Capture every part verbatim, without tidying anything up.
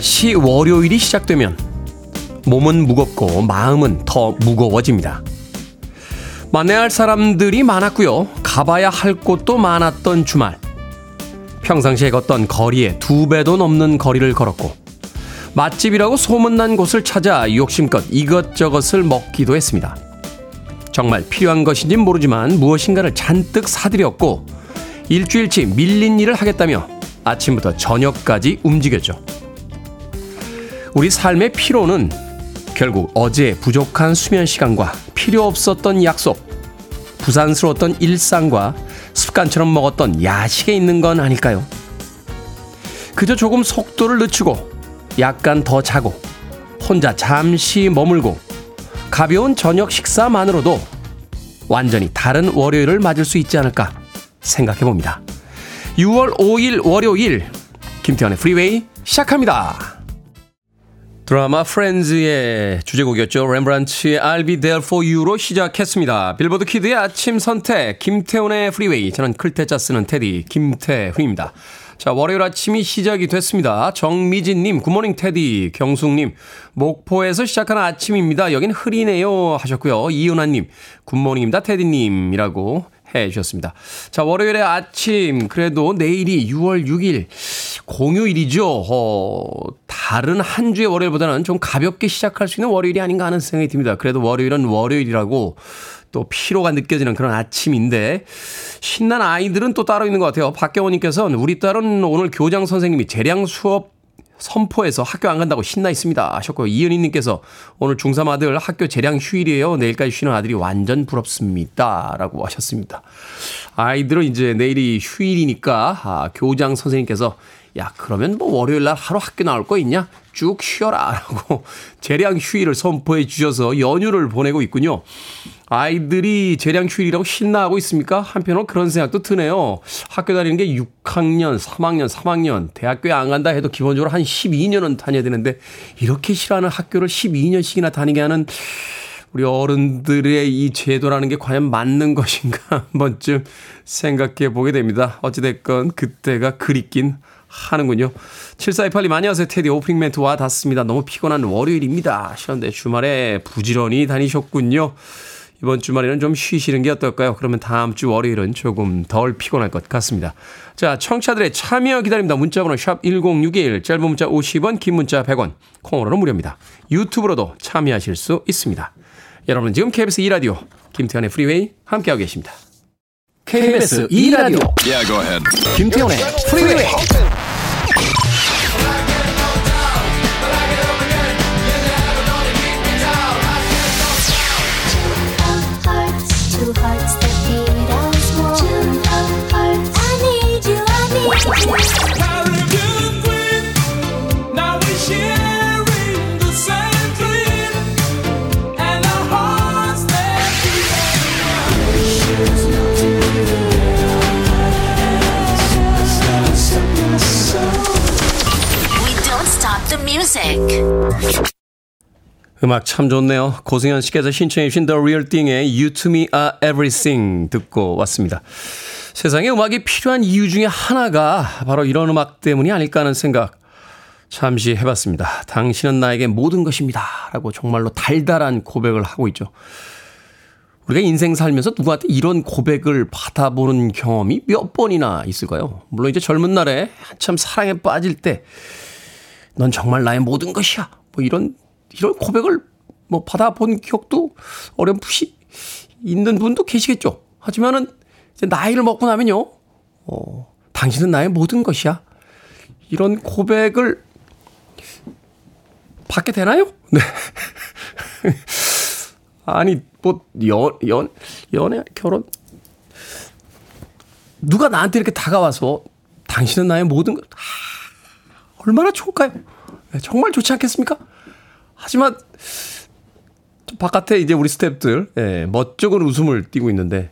다시 월요일이 시작되면 몸은 무겁고 마음은 더 무거워집니다. 만나야 할 사람들이 많았고요. 가봐야 할 곳도 많았던 주말. 평상시에 걷던 거리에 두 배도 넘는 거리를 걸었고 맛집이라고 소문난 곳을 찾아 욕심껏 이것저것을 먹기도 했습니다. 정말 필요한 것인지는 모르지만 무엇인가를 잔뜩 사들였고 일주일치 밀린 일을 하겠다며 아침부터 저녁까지 움직였죠. 우리 삶의 피로는 결국 어제 부족한 수면 시간과 필요 없었던 약속, 부산스러웠던 일상과 습관처럼 먹었던 야식에 있는 건 아닐까요? 그저 조금 속도를 늦추고 약간 더 자고 혼자 잠시 머물고 가벼운 저녁 식사만으로도 완전히 다른 월요일을 맞을 수 있지 않을까 생각해봅니다. 유월 오일 월요일 김태현의 프리웨이 시작합니다. 드라마 프렌즈의 주제곡이었죠. 렘브란츠의 I'll be there for you로 시작했습니다. 빌보드 키드의 아침 선택 김태훈의 프리웨이. 저는 클테짜 쓰는 테디 김태훈입니다. 자, 월요일 아침이 시작이 됐습니다. 정미진님, 굿모닝 테디. 경숙님, 목포에서 시작하는 아침입니다. 여긴 흐리네요 하셨고요. 이은아님, 굿모닝입니다 테디님이라고 해주셨습니다. 자, 월요일의 아침, 그래도 내일이 유월 육일 공휴일이죠. 어, 다른 한 주의 월요일보다는 좀 가볍게 시작할 수 있는 월요일이 아닌가 하는 생각이 듭니다. 그래도 월요일은 월요일이라고 또 피로가 느껴지는 그런 아침인데 신난 아이들은 또 따로 있는 것 같아요. 박경호님께서는 우리 딸은 오늘 교장 선생님이 재량 수업 선포해서 학교 안 간다고 신나 있습니다 하셨고요. 이은희님께서 오늘 중삼 아들 학교 재량 휴일이에요. 내일까지 쉬는 아들이 완전 부럽습니다 라고 하셨습니다. 아이들은 이제 내일이 휴일이니까 아, 교장 선생님께서 야 그러면 뭐 월요일날 하루 학교 나올 거 있냐? 쭉 쉬어라 라고 재량 휴일을 선포해 주셔서 연휴를 보내고 있군요. 아이들이 재량 휴일이라고 신나하고 있습니까? 한편으로 그런 생각도 드네요. 학교 다니는 게 육학년, 삼학년, 삼학년, 대학교에 안 간다 해도 기본적으로 한 십이년은 다녀야 되는데 이렇게 싫어하는 학교를 십이년씩이나 다니게 하는 우리 어른들의 이 제도라는 게 과연 맞는 것인가 한 번쯤 생각해 보게 됩니다. 어찌됐건 그때가 그립긴 하는군요. 칠사이팔님 안녕하세요 테디. 오프닝 멘트 와 닿습니다. 너무 피곤한 월요일입니다 하셨는데 주말에 부지런히 다니셨군요. 이번 주말에는 좀 쉬시는 게 어떨까요? 그러면 다음 주 월요일은 조금 덜 피곤할 것 같습니다. 자, 청취자들의 참여 기다립니다. 문자번호 샵 일공육일, 짧은 문자 오십원, 긴 문자 백원, 콩으로는 무료입니다. 유튜브로도 참여하실 수 있습니다. 여러분은 지금 케이비에스 이 라디오 김태현의 프리웨이 함께하고 계십니다. 케이비에스 이 라디오 yeah, go ahead. 김태현의 프리웨이. 음악 참 좋네요. 고승현 씨께서 신청해 주신 The Real Thing의 You To Me Are Everything 듣고 왔습니다. 세상에 음악이 필요한 이유 중에 하나가 바로 이런 음악 때문이 아닐까 하는 생각 잠시 해봤습니다. 당신은 나에게 모든 것입니다 라고 정말로 달달한 고백을 하고 있죠. 우리가 인생 살면서 누구한테 이런 고백을 받아보는 경험이 몇 번이나 있을까요? 물론 이제 젊은 날에 한참 사랑에 빠질 때 넌 정말 나의 모든 것이야 뭐 이런 이런 고백을 뭐 받아본 기억도 어렴풋이 있는 분도 계시겠죠. 하지만은 이제 나이를 먹고 나면요, 어, 당신은 나의 모든 것이야 이런 고백을 받게 되나요? 네. 아니 뭐 연 연 연애 결혼 누가 나한테 이렇게 다가와서 당신은 나의 모든 것 하, 얼마나 좋을까요? 정말 좋지 않겠습니까? 하지만 바깥에 이제 우리 스태프들 예, 멋쩍은 웃음을 띄고 있는데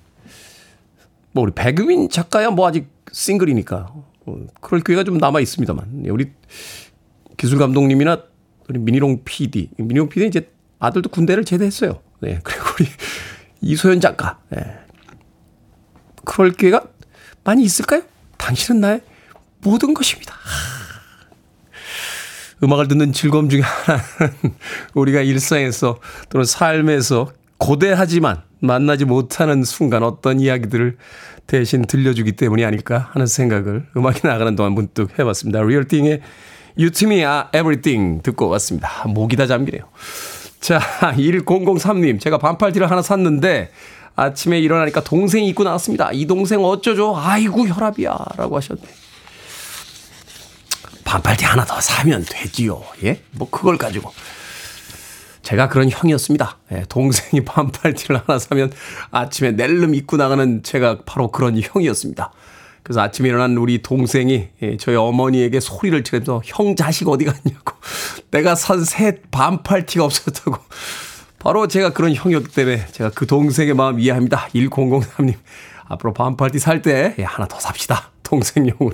뭐 우리 백유민 작가야 뭐 아직 싱글이니까 어, 그럴 기회가 좀 남아 있습니다만 예, 우리 기술 감독님이나 우리 민희롱 피디, 민희롱 피디는 이제 아들도 군대를 제대했어요. 예, 그리고 우리 이소연 작가 예, 그럴 기회가 많이 있을까요? 당신은 나의 모든 것입니다. 음악을 듣는 즐거움 중에 하나는 우리가 일상에서 또는 삶에서 고대하지만 만나지 못하는 순간 어떤 이야기들을 대신 들려주기 때문이 아닐까 하는 생각을 음악이 나가는 동안 문득 해봤습니다. 리얼띵의 You to me are everything 듣고 왔습니다. 목이 다 잠기네요. 자, 천삼님 제가 반팔티를 하나 샀는데 아침에 일어나니까 동생이 입고 나왔습니다. 이 동생 어쩌죠? 아이고 혈압이야 라고 하셨네. 반팔티 하나 더 사면 되지요. 예? 뭐 그걸 가지고. 제가 그런 형이었습니다. 예, 동생이 반팔티를 하나 사면 아침에 낼름 입고 나가는 제가 바로 그런 형이었습니다. 그래서 아침에 일어난 우리 동생이 저희 어머니에게 소리를 지르면서 형 자식 어디 갔냐고 내가 산 새 반팔티가 없었다고. 바로 제가 그런 형이었기 때문에 제가 그 동생의 마음 이해합니다. 천삼님 앞으로 반팔티 살 때 하나 더 삽시다. 동생용으로.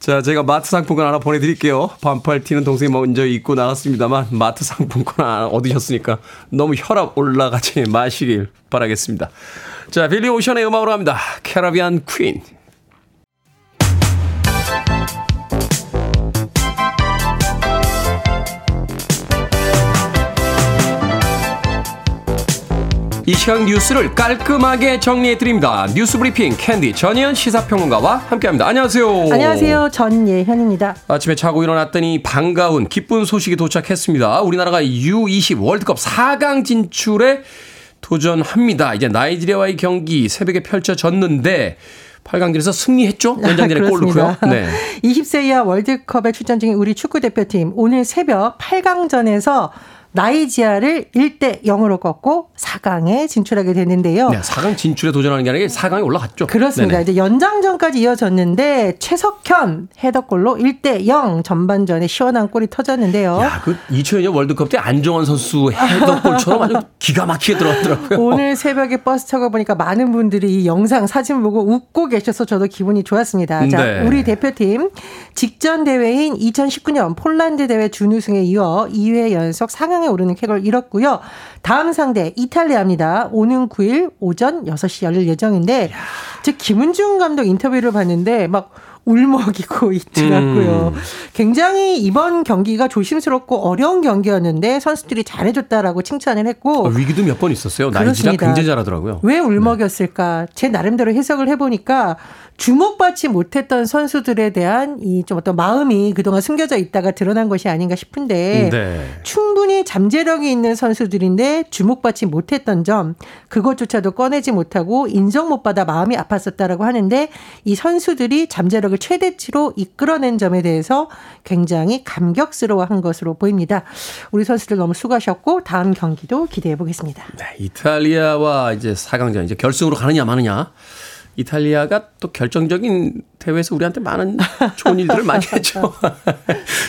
자, 제가 마트 상품권 하나 보내드릴게요. 반팔티는 동생이 먼저 입고 나갔습니다만 마트 상품권 하나 얻으셨으니까 너무 혈압 올라가지 마시길 바라겠습니다. 자, 빌리 오션의 음악으로 합니다. 캐러비안 퀸. 이 시간 뉴스를 깔끔하게 정리해드립니다. 뉴스브리핑 캔디 전예현 시사평론가와 함께합니다. 안녕하세요. 안녕하세요. 전예현입니다. 아침에 자고 일어났더니 반가운 기쁜 소식이 도착했습니다. 우리나라가 유이십 월드컵 사강 진출에 도전합니다. 이제 나이지리아와의 경기 새벽에 펼쳐졌는데 팔강전에서 승리했죠? 연장전에 아, 골 넣고요. 네. 이십 세 이하 월드컵에 출전 중인 우리 축구대표팀 오늘 새벽 팔강전에서 나이지아를 일 대 영으로 꺾고 사강에 진출하게 됐는데요. 네, 사강 진출에 도전하는 게 아니라 사강에 올라갔죠. 그렇습니다. 네네. 이제 연장전까지 이어졌는데 최석현 헤더골로 일 대 영 전반전에 시원한 골이 터졌는데요. 야, 그 이천이 년 월드컵 때 안정환 선수 헤더골처럼 아주 기가 막히게 들어왔더라고요. 오늘 새벽에 버스 타고 보니까 많은 분들이 이 영상 사진 보고 웃고 계셔서 저도 기분이 좋았습니다. 자, 네. 우리 대표팀 직전 대회인 이천십구 년 폴란드 대회 준우승에 이어 이 회 연속 상강에 오르는 쾌거를 이뤘고요. 다음 상대 이탈리아입니다. 오는 구일 오전 여섯 시 열릴 예정인데 즉 김은중 감독 인터뷰를 봤는데 막 울먹이고 있더라고요. 음. 굉장히 이번 경기가 조심스럽고 어려운 경기였는데 선수들이 잘해줬다라고 칭찬을 했고. 아, 위기도 몇 번 있었어요. 나이지리아 굉장히 잘하더라고요. 왜 울먹였을까. 네. 제 나름대로 해석을 해보니까 주목받지 못했던 선수들에 대한 이 좀 어떤 마음이 그동안 숨겨져 있다가 드러난 것이 아닌가 싶은데 네. 충분히 잠재력이 있는 선수들인데 주목받지 못했던 점 그것조차도 꺼내지 못하고 인정 못 받아 마음이 아팠었다라고 하는데 이 선수들이 잠재력을 최대치로 이끌어낸 점에 대해서 굉장히 감격스러워한 것으로 보입니다. 우리 선수들 너무 수고하셨고 다음 경기도 기대해 보겠습니다. 네, 이탈리아와 이제 사강전 이제 결승으로 가느냐 마느냐. 이탈리아가 또 결정적인 대회에서 우리한테 많은 좋은 일들을 많이 했죠.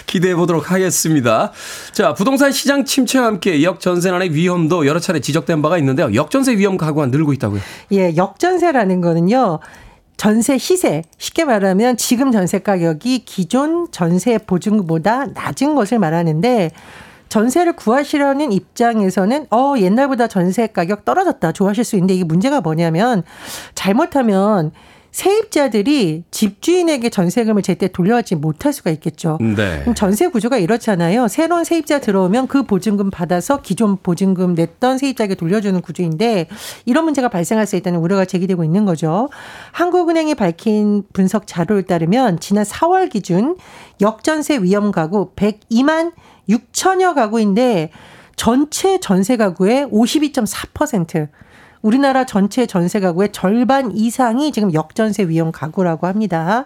기대해 보도록 하겠습니다. 자, 부동산 시장 침체와 함께 역전세난의 위험도 여러 차례 지적된 바가 있는데요. 역전세 위험 가구가 늘고 있다고요? 예, 역전세라는 거는요. 전세 시세, 쉽게 말하면 지금 전세 가격이 기존 전세 보증금보다 낮은 것을 말하는데 전세를 구하시려는 입장에서는 어 옛날보다 전세 가격 떨어졌다 좋아하실 수 있는데 이게 문제가 뭐냐면 잘못하면 세입자들이 집주인에게 전세금을 제때 돌려받지 못할 수가 있겠죠. 네. 그럼 전세 구조가 이렇잖아요. 새로운 세입자 들어오면 그 보증금 받아서 기존 보증금 냈던 세입자에게 돌려주는 구조인데 이런 문제가 발생할 수 있다는 우려가 제기되고 있는 거죠. 한국은행이 밝힌 분석 자료에 따르면 지난 사월 기준 역전세 위험 가구 백이만 육천여 가구인데 전체 전세 가구의 오십이 점 사 퍼센트. 우리나라 전체 전세 가구의 절반 이상이 지금 역전세 위험 가구라고 합니다.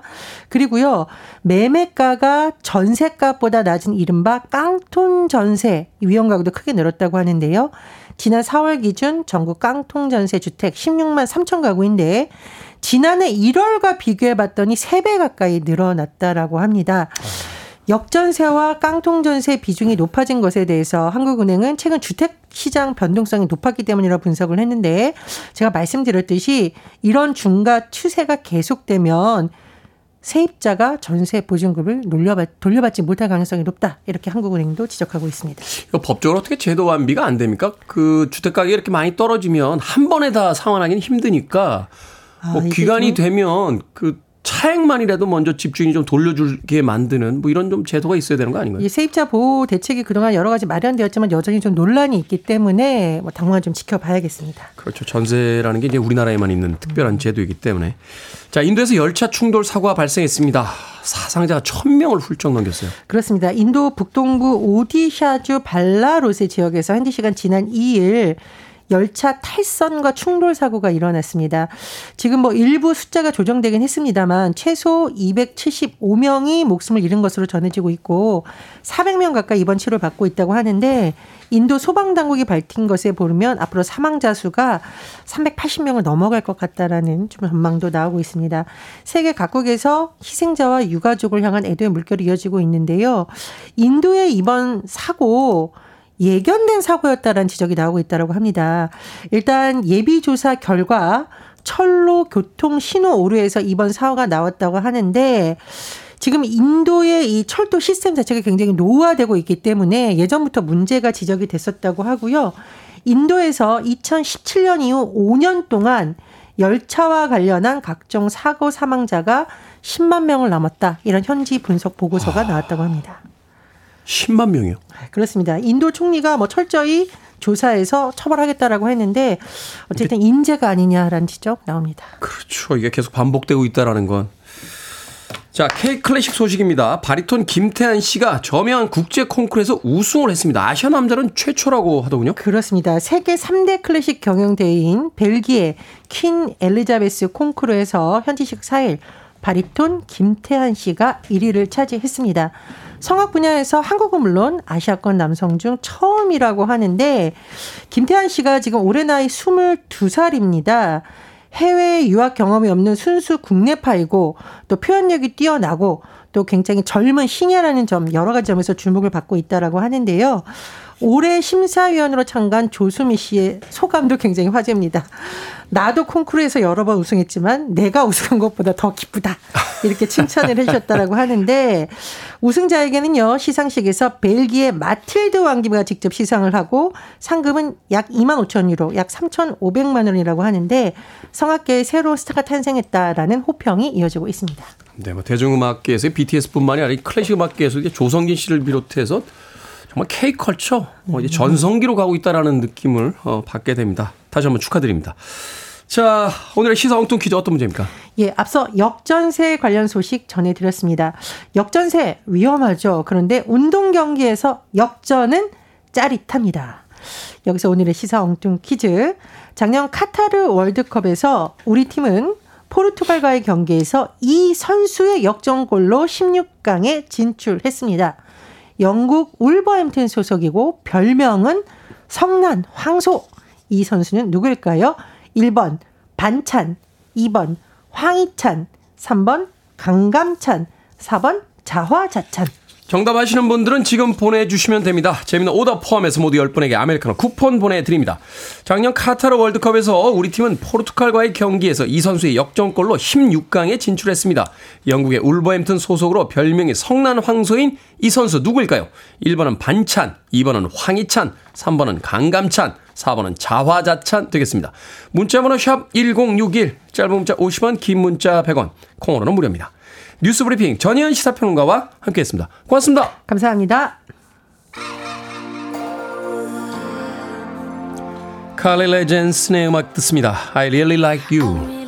그리고요. 매매가가 전세값보다 낮은 이른바 깡통 전세 위험 가구도 크게 늘었다고 하는데요. 지난 사월 기준 전국 깡통 전세 주택 십육만 삼천 가구인데 지난해 일월과 비교해 봤더니 세 배 가까이 늘어났다라고 합니다. 역전세와 깡통전세 비중이 높아진 것에 대해서 한국은행은 최근 주택시장 변동성이 높았기 때문이라고 분석을 했는데 제가 말씀드렸듯이 이런 중과 추세가 계속되면 세입자가 전세 보증금을 돌려받지 못할 가능성이 높다. 이렇게 한국은행도 지적하고 있습니다. 이거 법적으로 어떻게 제도 완비가 안 됩니까? 그 주택가격이 이렇게 많이 떨어지면 한 번에 다 상환하기는 힘드니까 뭐 아, 기간이 되면 그 차액만이라도 먼저 집주인이 좀 돌려주게 만드는 뭐 이런 좀 제도가 있어야 되는 거 아닌가요? 이 세입자 보호 대책이 그동안 여러 가지 마련되었지만 여전히 좀 논란이 있기 때문에 뭐 당분간 좀 지켜봐야겠습니다. 그렇죠. 전세라는 게 이제 우리나라에만 있는 특별한 제도이기 때문에. 자, 인도에서 열차 충돌 사고가 발생했습니다. 사상자가 천 명을 훌쩍 넘겼어요. 그렇습니다. 인도 북동부 오디샤주 발라로세 지역에서 현지 시간 지난 이 일 열차 탈선과 충돌 사고가 일어났습니다. 지금 뭐 일부 숫자가 조정되긴 했습니다만 최소 이백칠십오 명이 목숨을 잃은 것으로 전해지고 있고 사백 명 가까이 입원 치료를 받고 있다고 하는데 인도 소방당국이 밝힌 것에 보면 앞으로 사망자 수가 삼백팔십 명을 넘어갈 것 같다라는 좀 전망도 나오고 있습니다. 세계 각국에서 희생자와 유가족을 향한 애도의 물결이 이어지고 있는데요. 인도의 이번 사고 예견된 사고였다라는 지적이 나오고 있다고 합니다. 일단 예비조사 결과 철로 교통 신호 오류에서 이번 사고가 나왔다고 하는데 지금 인도의 이 철도 시스템 자체가 굉장히 노후화되고 있기 때문에 예전부터 문제가 지적이 됐었다고 하고요. 인도에서 이천십칠 년 이후 오 년 동안 열차와 관련한 각종 사고 사망자가 십만 명을 넘었다. 이런 현지 분석 보고서가 나왔다고 합니다. 십만 명이요? 그렇습니다. 인도 총리가 뭐 철저히 조사해서 처벌하겠다라고 했는데 어쨌든 인재가 아니냐라는 지적 나옵니다. 그렇죠. 이게 계속 반복되고 있다라는 건. 자, K클래식 소식입니다. 바리톤 김태한 씨가 저명한 국제 콩쿠르에서 우승을 했습니다. 아시아 남자는 최초라고 하더군요. 그렇습니다. 세계 삼 대 클래식 경영대회인 벨기에 퀸 엘리자베스 콩쿠르에서 현지식 사 일 바리톤 김태한 씨가 일 위를 차지했습니다. 성악 분야에서 한국은 물론 아시아권 남성 중 처음이라고 하는데 김태한 씨가 지금 올해 나이 스물두 살입니다. 해외 유학 경험이 없는 순수 국내파이고 또 표현력이 뛰어나고 또 굉장히 젊은 신예라는 점 여러 가지 점에서 주목을 받고 있다라고 하는데요. 올해 심사위원으로 참가한 조수미 씨의 소감도 굉장히 화제입니다. 나도 콩쿠르에서 여러 번 우승했지만 내가 우승한 것보다 더 기쁘다. 이렇게 칭찬을 해주셨다라고 하는데 우승자에게는요. 시상식에서 벨기에 마틸드 왕비가 직접 시상을 하고 상금은 약 이만 오천 유로, 약 삼천오백만 원이라고 하는데 성악계의 새로운 스타가 탄생했다라는 호평이 이어지고 있습니다. 네, 뭐 대중음악계에서 비티에스뿐만이 아니라 클래식 음악계에서 조성진 씨를 비롯해서 정말 K컬처 이제 전성기로 가고 있다라는 느낌을 어, 받게 됩니다. 다시 한번 축하드립니다. 자, 오늘의 시사 엉뚱 퀴즈 어떤 문제입니까? 예, 앞서 역전세 관련 소식 전해드렸습니다. 역전세 위험하죠. 그런데 운동 경기에서 역전은 짜릿합니다. 여기서 오늘의 시사 엉뚱 퀴즈. 작년 카타르 월드컵에서 우리 팀은 포르투갈과의 경기에서 이 선수의 역전골로 십육 강에 진출했습니다. 영국 울버햄튼 소속이고 별명은 성난 황소. 이 선수는 누구일까요? 일 번 반찬, 이 번 황희찬, 삼 번 강감찬, 사 번 자화자찬. 정답 아시는 분들은 지금 보내주시면 됩니다. 재미있는 오답 포함해서 모두 열 분에게 아메리카노 쿠폰 보내드립니다. 작년 카타르 월드컵에서 우리 팀은 포르투갈과의 경기에서 이 선수의 역전골로 십육 강에 진출했습니다. 영국의 울버햄튼 소속으로 별명이 성난 황소인 이 선수 누구일까요? 일 번은 반찬, 이 번은 황희찬, 삼 번은 강감찬, 사 번은 자화자찬 되겠습니다. 문자번호 샵 일공육일, 짧은 문자 오십 원, 긴 문자 백 원, 콩으로는 무료입니다. 뉴스브리핑 전희연 시사평론가와 함께했습니다. 고맙습니다. 감사합니다. 칼리 젠슨의 음악 듣습니다. I really like you.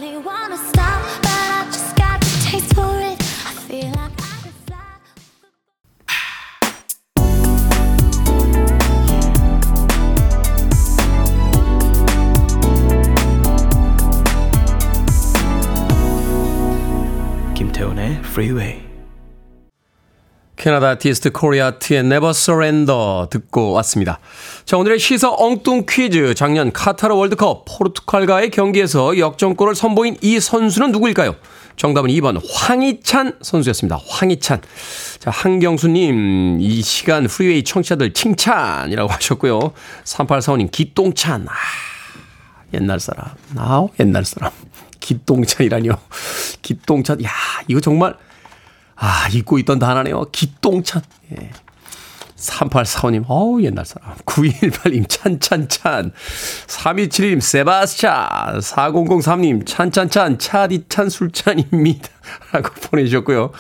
Freeway. 캐나다 아티스트 코리아트의 Never Surrender 듣고 왔습니다. 자, 오늘의 시사 엉뚱 퀴즈. 작년 카타르 월드컵 포르투갈과의 경기에서 역전골을 선보인 이 선수는 누구일까요? 정답은 이 번 황희찬 선수였습니다. 황희찬. 자, 한경수님 이 시간 프리웨이 청취자들 칭찬이라고 하셨고요. 삼팔사오 님 기똥찬. 아, 옛날 사람. 아우 옛날 사람. 기똥찬이라뇨. 기똥찬. 야, 이거 정말, 아, 잊고 있던 단어네요. 기똥찬. 예. 삼팔사오 님, 어우, 옛날 사람. 구이일팔 님, 찬찬찬. 삼이칠일 님, 세바스찬. 사공공삼 님, 찬찬찬, 차디찬 술찬입니다. 라고 보내주셨고요.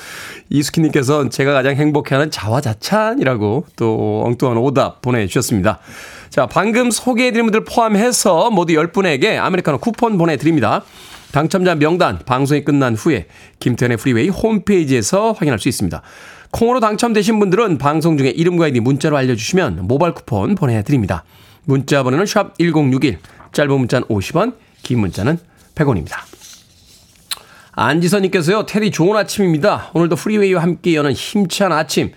이수키님께서는 제가 가장 행복해하는 자화자찬이라고 또 엉뚱한 오답 보내주셨습니다. 자, 방금 소개해드린 분들 포함해서 모두 열 분에게 아메리카노 쿠폰 보내드립니다. 당첨자 명단 방송이 끝난 후에 김태현의 프리웨이 홈페이지에서 확인할 수 있습니다. 콩으로 당첨되신 분들은 방송 중에 이름과 아이디 문자로 알려주시면 모바일 쿠폰 보내드립니다. 문자 번호는 샵 일공육일, 짧은 문자는 오십 원, 긴 문자는 백 원입니다. 안지선님께서요. 테디 좋은 아침입니다. 오늘도 프리웨이와 함께 여는 힘찬 아침.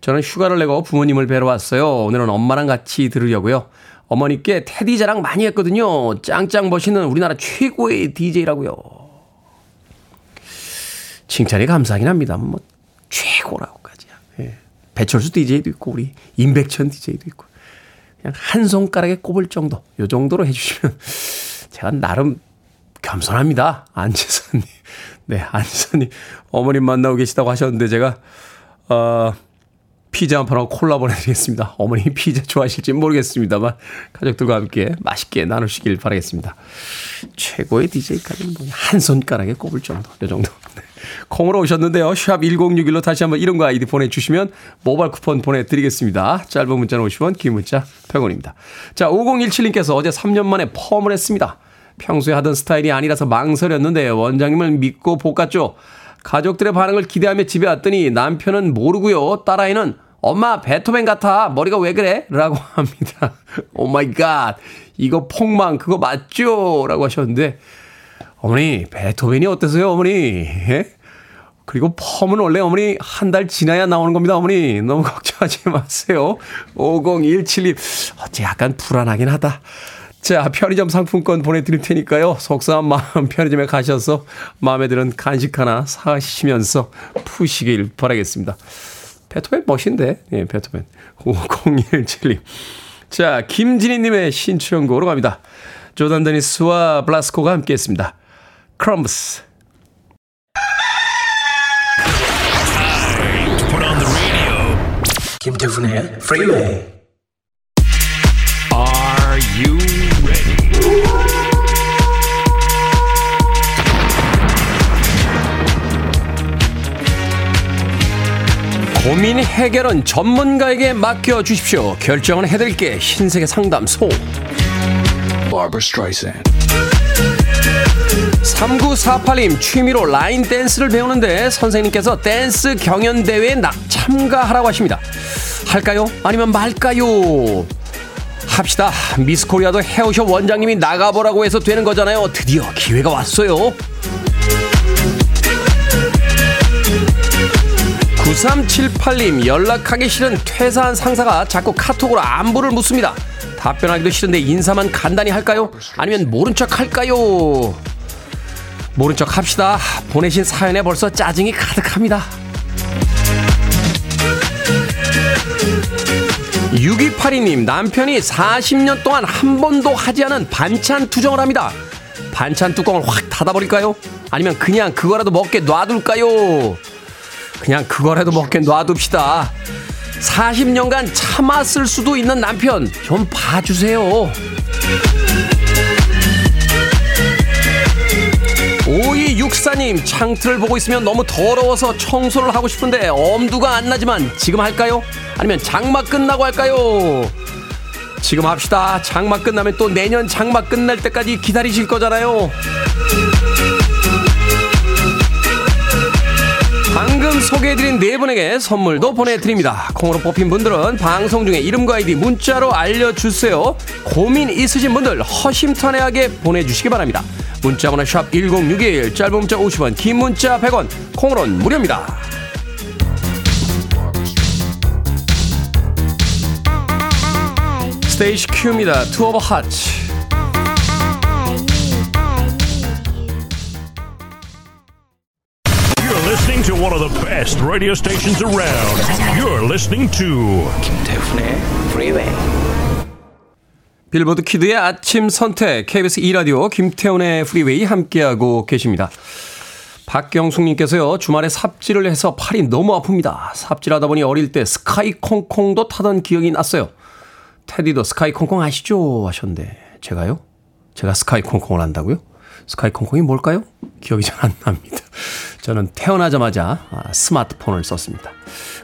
저는 휴가를 내고 부모님을 뵈러 왔어요. 오늘은 엄마랑 같이 들으려고요. 어머니께 테디 자랑 많이 했거든요. 짱짱 멋있는 우리나라 최고의 디제이라고요. 칭찬이 감사하긴 합니다. 뭐 최고라고. 배철수 디제이도 있고 우리 임백천 디제이도 있고 그냥 한 손가락에 꼽을 정도 요 정도로 해주시면 제가 나름 겸손합니다. 안지선님. 네, 안지선님 어머님 만나고 계시다고 하셨는데 제가 어, 피자 한 판하고 콜라 보내드리겠습니다. 어머님 피자 좋아하실지 모르겠습니다만 가족들과 함께 맛있게 나누시길 바라겠습니다. 최고의 디제이까지는 뭐 한 손가락에 꼽을 정도 요 정도. 콩으로 오셨는데요. 샵 일공육일로 다시 한번 이름과 아이디 보내주시면 모바일 쿠폰 보내드리겠습니다. 짧은 문자는 오십 원, 긴 문자 백 원입니다. 자, 오공일칠 님께서 어제 삼 년 만에 펌을 했습니다. 평소에 하던 스타일이 아니라서 망설였는데 원장님을 믿고 볶았죠. 가족들의 반응을 기대하며 집에 왔더니 남편은 모르고요. 딸아이는 엄마 베토벤 같아. 머리가 왜 그래? 라고 합니다. 오 마이 갓. 이거 폭망 그거 맞죠? 라고 하셨는데 어머니 베토벤이 어때서요 어머니? 예? 그리고 펌은 원래 어머니 한 달 지나야 나오는 겁니다 어머니. 너무 걱정하지 마세요. 오공일칠 님 어째 약간 불안하긴 하다. 자, 편의점 상품권 보내드릴 테니까요. 속상한 마음 편의점에 가셔서 마음에 드는 간식 하나 사시면서 푸시길 바라겠습니다. 베토벤 멋인데. 예, 베토벤. 오공일칠 님. 자, 김진희님의 신청곡으로 갑니다. 조던 데니스와 블라스코가 함께했습니다. Crumbs. Time to put on the radio. 김태훈의 Freeway. Are you ready? 고민 해결은 전문가에게 맡겨 주십시오. 결정은 해드릴게. 신세계 상담소. Barbara Streisand. 삼구사팔 님 취미로 라인 댄스를 배우는데 선생님께서 댄스 경연대회에 참가하라고 하십니다. 할까요? 아니면 말까요? 합시다. 미스코리아도 헤어쇼 원장님이 나가보라고 해서 되는 거잖아요. 드디어 기회가 왔어요. 구삼칠팔 님 연락하기 싫은 퇴사한 상사가 자꾸 카톡으로 안부를 묻습니다. 답변하기도 싫은데 인사만 간단히 할까요? 아니면 모른 척 할까요? 모른 척 합시다. 보내신 사연에 벌써 짜증이 가득합니다. 육이팔이 님 남편이 사십 년 동안 한 번도 하지 않은 반찬 투정을 합니다. 반찬 뚜껑을 확 닫아버릴까요? 아니면 그냥 그거라도 먹게 놔둘까요? 그냥 그거라도 먹게 놔둡시다. 사십 년간 참았을 수도 있는 남편 좀 봐주세요. 오이육사 님 창틀을 보고 있으면 너무 더러워서 청소를 하고 싶은데 엄두가 안 나지만 지금 할까요? 아니면 장마 끝나고 할까요? 지금 합시다. 장마 끝나면 또 내년 장마 끝날 때까지 기다리실 거잖아요. 방금 소개해드린 네 분에게 선물도 보내드립니다. 콩으로 뽑힌 분들은 방송 중에 이름과 아이디 문자로 알려주세요. 고민 있으신 분들 허심탄회하게 보내주시기 바랍니다. 문자번호 샵 일공육일, 짧은 문자 오십 원, 긴 문자 백 원, 콩으로는 무료입니다. 스테이시 Q입니다. Two of Hearts. Listening to one of the best radio stations around. You're listening to 김태훈의 Freeway. 빌보드 키드의 아침 선택 케이비에스 투 라디오 김태훈의 Freeway 함께하고 계십니다. 박경숙님께서요. 주말에 삽질을 해서 팔이 너무 아픕니다. 삽질하다 보니 어릴 때 스카이콩콩도 타던 기억이 났어요. 테디도 스카이콩콩 아시죠? 하셨는데 제가요? 제가 스카이콩콩을 한다고요? 스카이콩콩이 뭘까요? 기억이 잘 안 납니다. 저는 태어나자마자 스마트폰을 썼습니다.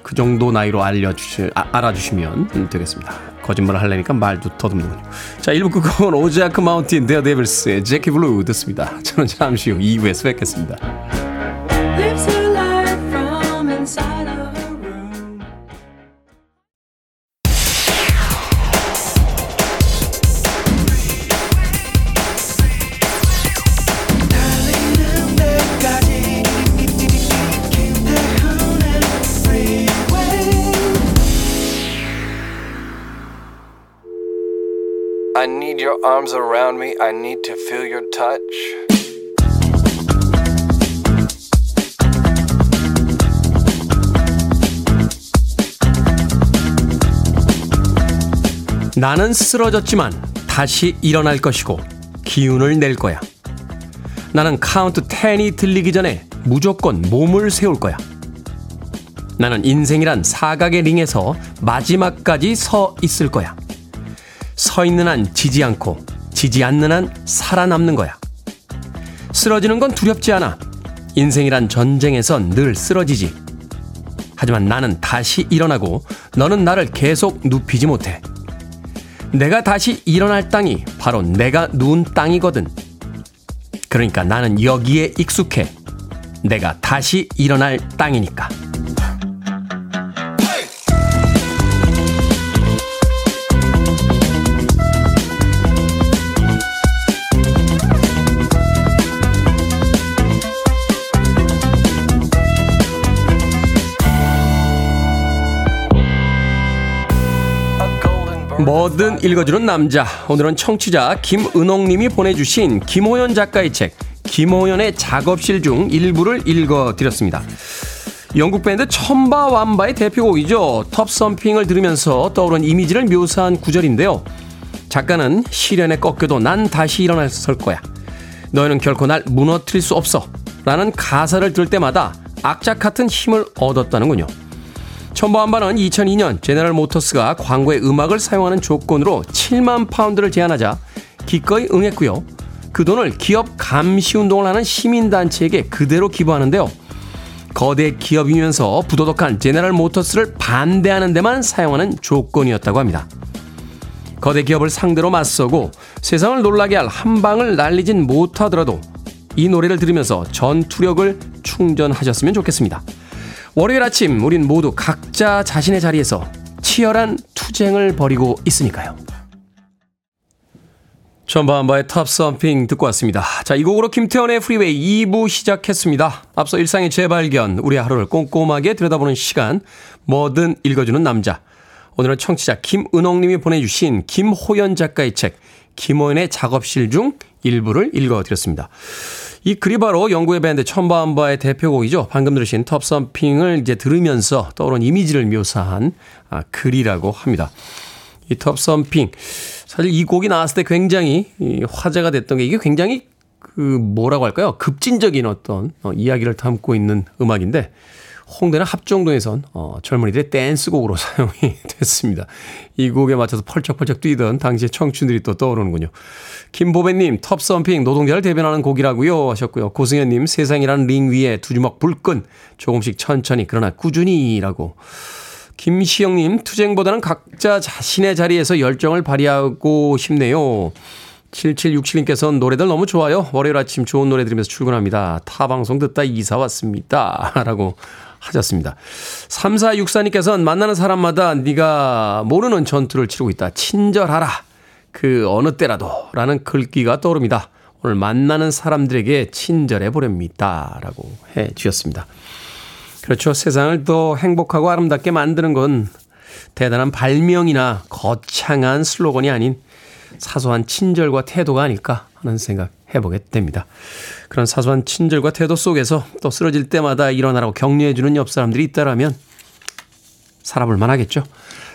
그 정도 나이로 알려주시, 아, 알아주시면 되겠습니다. 거짓말을 하려니까 말도 더듬는군요. 자, 일 부 끝곡은 오지아크 마운틴, 데어데빌스의 재키 블루 듣습니다. 저는 잠시 후 이 부에서 뵙겠습니다. I need your arms around me. I need to feel your touch. 나는 쓰러졌지만 다시 일어날 것이고 기운을 낼 거야. 나는 카운트 텐이 들리기 전에 무조건 몸을 세울 거야. 나는 인생이란 사각의 링에서 마지막까지 서 있을 거야. 서 있는 한 지지 않고 지지 않는 한 살아남는 거야. 쓰러지는 건 두렵지 않아. 인생이란 전쟁에선 늘 쓰러지지. 하지만 나는 다시 일어나고 너는 나를 계속 눕히지 못해. 내가 다시 일어날 땅이 바로 내가 누운 땅이거든. 그러니까 나는 여기에 익숙해. 내가 다시 일어날 땅이니까. 뭐든 읽어주는 남자, 오늘은 청취자 김은옥님이 보내주신 김호연 작가의 책 김호연의 작업실 중 일부를 읽어드렸습니다. 영국 밴드 천바완바의 대표곡이죠. 텁서핑을 들으면서 떠오른 이미지를 묘사한 구절인데요. 작가는 시련에 꺾여도 난 다시 일어날 거야. 너희는 결코 날 무너뜨릴 수 없어 라는 가사를 들을 때마다 악작 같은 힘을 얻었다는군요. 천바완바는 이천이 년 제너럴 모터스가 광고에 음악을 사용하는 조건으로 칠만 파운드를 제안하자 기꺼이 응했고요. 그 돈을 기업 감시 운동을 하는 시민단체에게 그대로 기부하는데요. 거대 기업이면서 부도덕한 제너럴 모터스를 반대하는 데만 사용하는 조건이었다고 합니다. 거대 기업을 상대로 맞서고 세상을 놀라게 할 한 방을 날리진 못하더라도 이 노래를 들으면서 전투력을 충전하셨으면 좋겠습니다. 월요일 아침 우린 모두 각자 자신의 자리에서 치열한 투쟁을 벌이고 있으니까요. 천바완바의 텁서핑 듣고 왔습니다. 자, 이 곡으로 김태원의 프리웨이 이 부 시작했습니다. 앞서 일상의 재발견, 우리 하루를 꼼꼼하게 들여다보는 시간, 뭐든 읽어주는 남자. 오늘은 청취자 김은옥님이 보내주신 김호연 작가의 책 김호연의 작업실 중 일부를 읽어드렸습니다. 이 글이 바로 영국의 밴드 천바완바의 대표곡이죠. 방금 들으신 텁서핑을 이제 들으면서 떠오른 이미지를 묘사한 아, 글이라고 합니다. 이 텁서핑, 사실 이 곡이 나왔을 때 굉장히 이 화제가 됐던 게 이게 굉장히 그 뭐라고 할까요? 급진적인 어떤 어, 이야기를 담고 있는 음악인데 홍대는 합정동에선 어, 젊은이들의 댄스곡으로 사용이 됐습니다. 이 곡에 맞춰서 펄쩍펄쩍 뛰던 당시의 청춘들이 또 떠오르는군요. 김보배님, 텁서핑 노동자를 대변하는 곡이라고요 하셨고요. 고승현님, 세상이라는 링 위에 두 주먹 불끈 조금씩 천천히 그러나 꾸준히라고. 김시영님, 투쟁보다는 각자 자신의 자리에서 열정을 발휘하고 싶네요. 칠칠육칠님께서는 노래들 너무 좋아요. 월요일 아침 좋은 노래 들으면서 출근합니다. 타 방송 듣다 이사 왔습니다 라고 하셨습니다. 삼사육사님께서는 만나는 사람마다 네가 모르는 전투를 치르고 있다. 친절하라. 그 어느 때라도 라는 글귀가 떠오릅니다. 오늘 만나는 사람들에게 친절해 보렵니다 라고 해 주셨습니다. 그렇죠. 세상을 더 행복하고 아름답게 만드는 건 대단한 발명이나 거창한 슬로건이 아닌 사소한 친절과 태도가 아닐까 하는 생각 해보게 됩니다. 그런 사소한 친절과 태도 속에서 또 쓰러질 때마다 일어나라고 격려해주는 옆 사람들이 있다라면 살아볼 만하겠죠.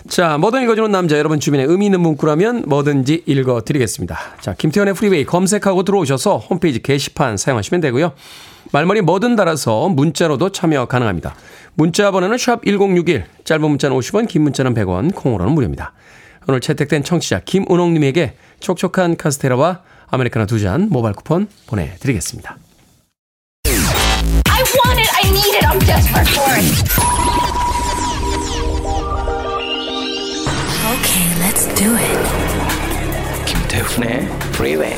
자, 뭐든 읽어주는 남자, 여러분 주변에 의미 있는 문구라면 뭐든지 읽어드리겠습니다. 자, 김태현의 프리웨이 검색하고 들어오셔서 홈페이지 게시판 사용하시면 되고요. 말머리 뭐든 달아서 문자로도 참여 가능합니다. 문자 번호는 샵 천육십일, 짧은 문자는 오십 원, 긴 문자는 백 원, 콩으로는 무료입니다. 오늘 채택된 청취자 김은옥님에게 촉촉한 카스테라와 아메리카노 두 잔 모바일 쿠폰 보내드리겠습니다. I want it, I need it, I'm desperate for it. Okay, let's do it. 김태훈의 프리웨이.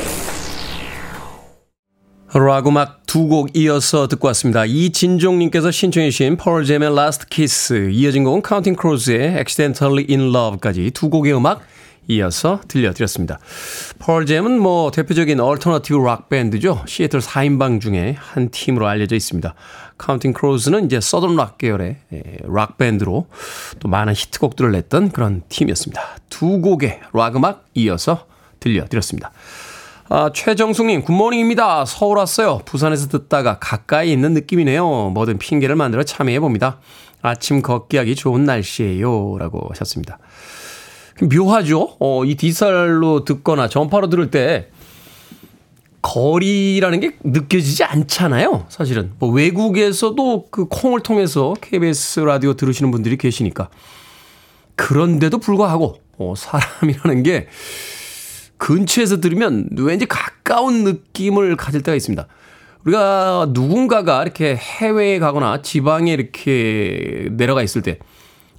락 음악 두 곡 이어서 듣고 왔습니다. 이진종님께서 신청해 주신 펄잼의 Last Kiss, 이어진 곡은 카운팅 크로즈의 Accidentally in Love까지 두 곡의 음악 이어서 들려드렸습니다. 펄잼은 뭐 대표적인 얼터너티브 락밴드죠. 시애틀 사 인방 중에 한 팀으로 알려져 있습니다. 카운팅 크로우즈는 이제 서던 락 계열의 락밴드로 또 많은 히트곡들을 냈던 그런 팀이었습니다. 두 곡의 락 음악 이어서 들려드렸습니다. 아, 최정숙님, 굿모닝입니다. 서울 왔어요. 부산에서 듣다가 가까이 있는 느낌이네요. 뭐든 핑계를 만들어 참여해봅니다. 아침 걷기하기 좋은 날씨예요. 라고 하셨습니다. 묘하죠. 어, 이 디지털로 듣거나 전파로 들을 때 거리라는 게 느껴지지 않잖아요. 사실은 뭐 외국에서도 그 콩을 통해서 케이비에스 라디오 들으시는 분들이 계시니까. 그런데도 불구하고 어, 사람이라는 게 근처에서 들으면 왠지 가까운 느낌을 가질 때가 있습니다. 우리가 누군가가 이렇게 해외에 가거나 지방에 이렇게 내려가 있을 때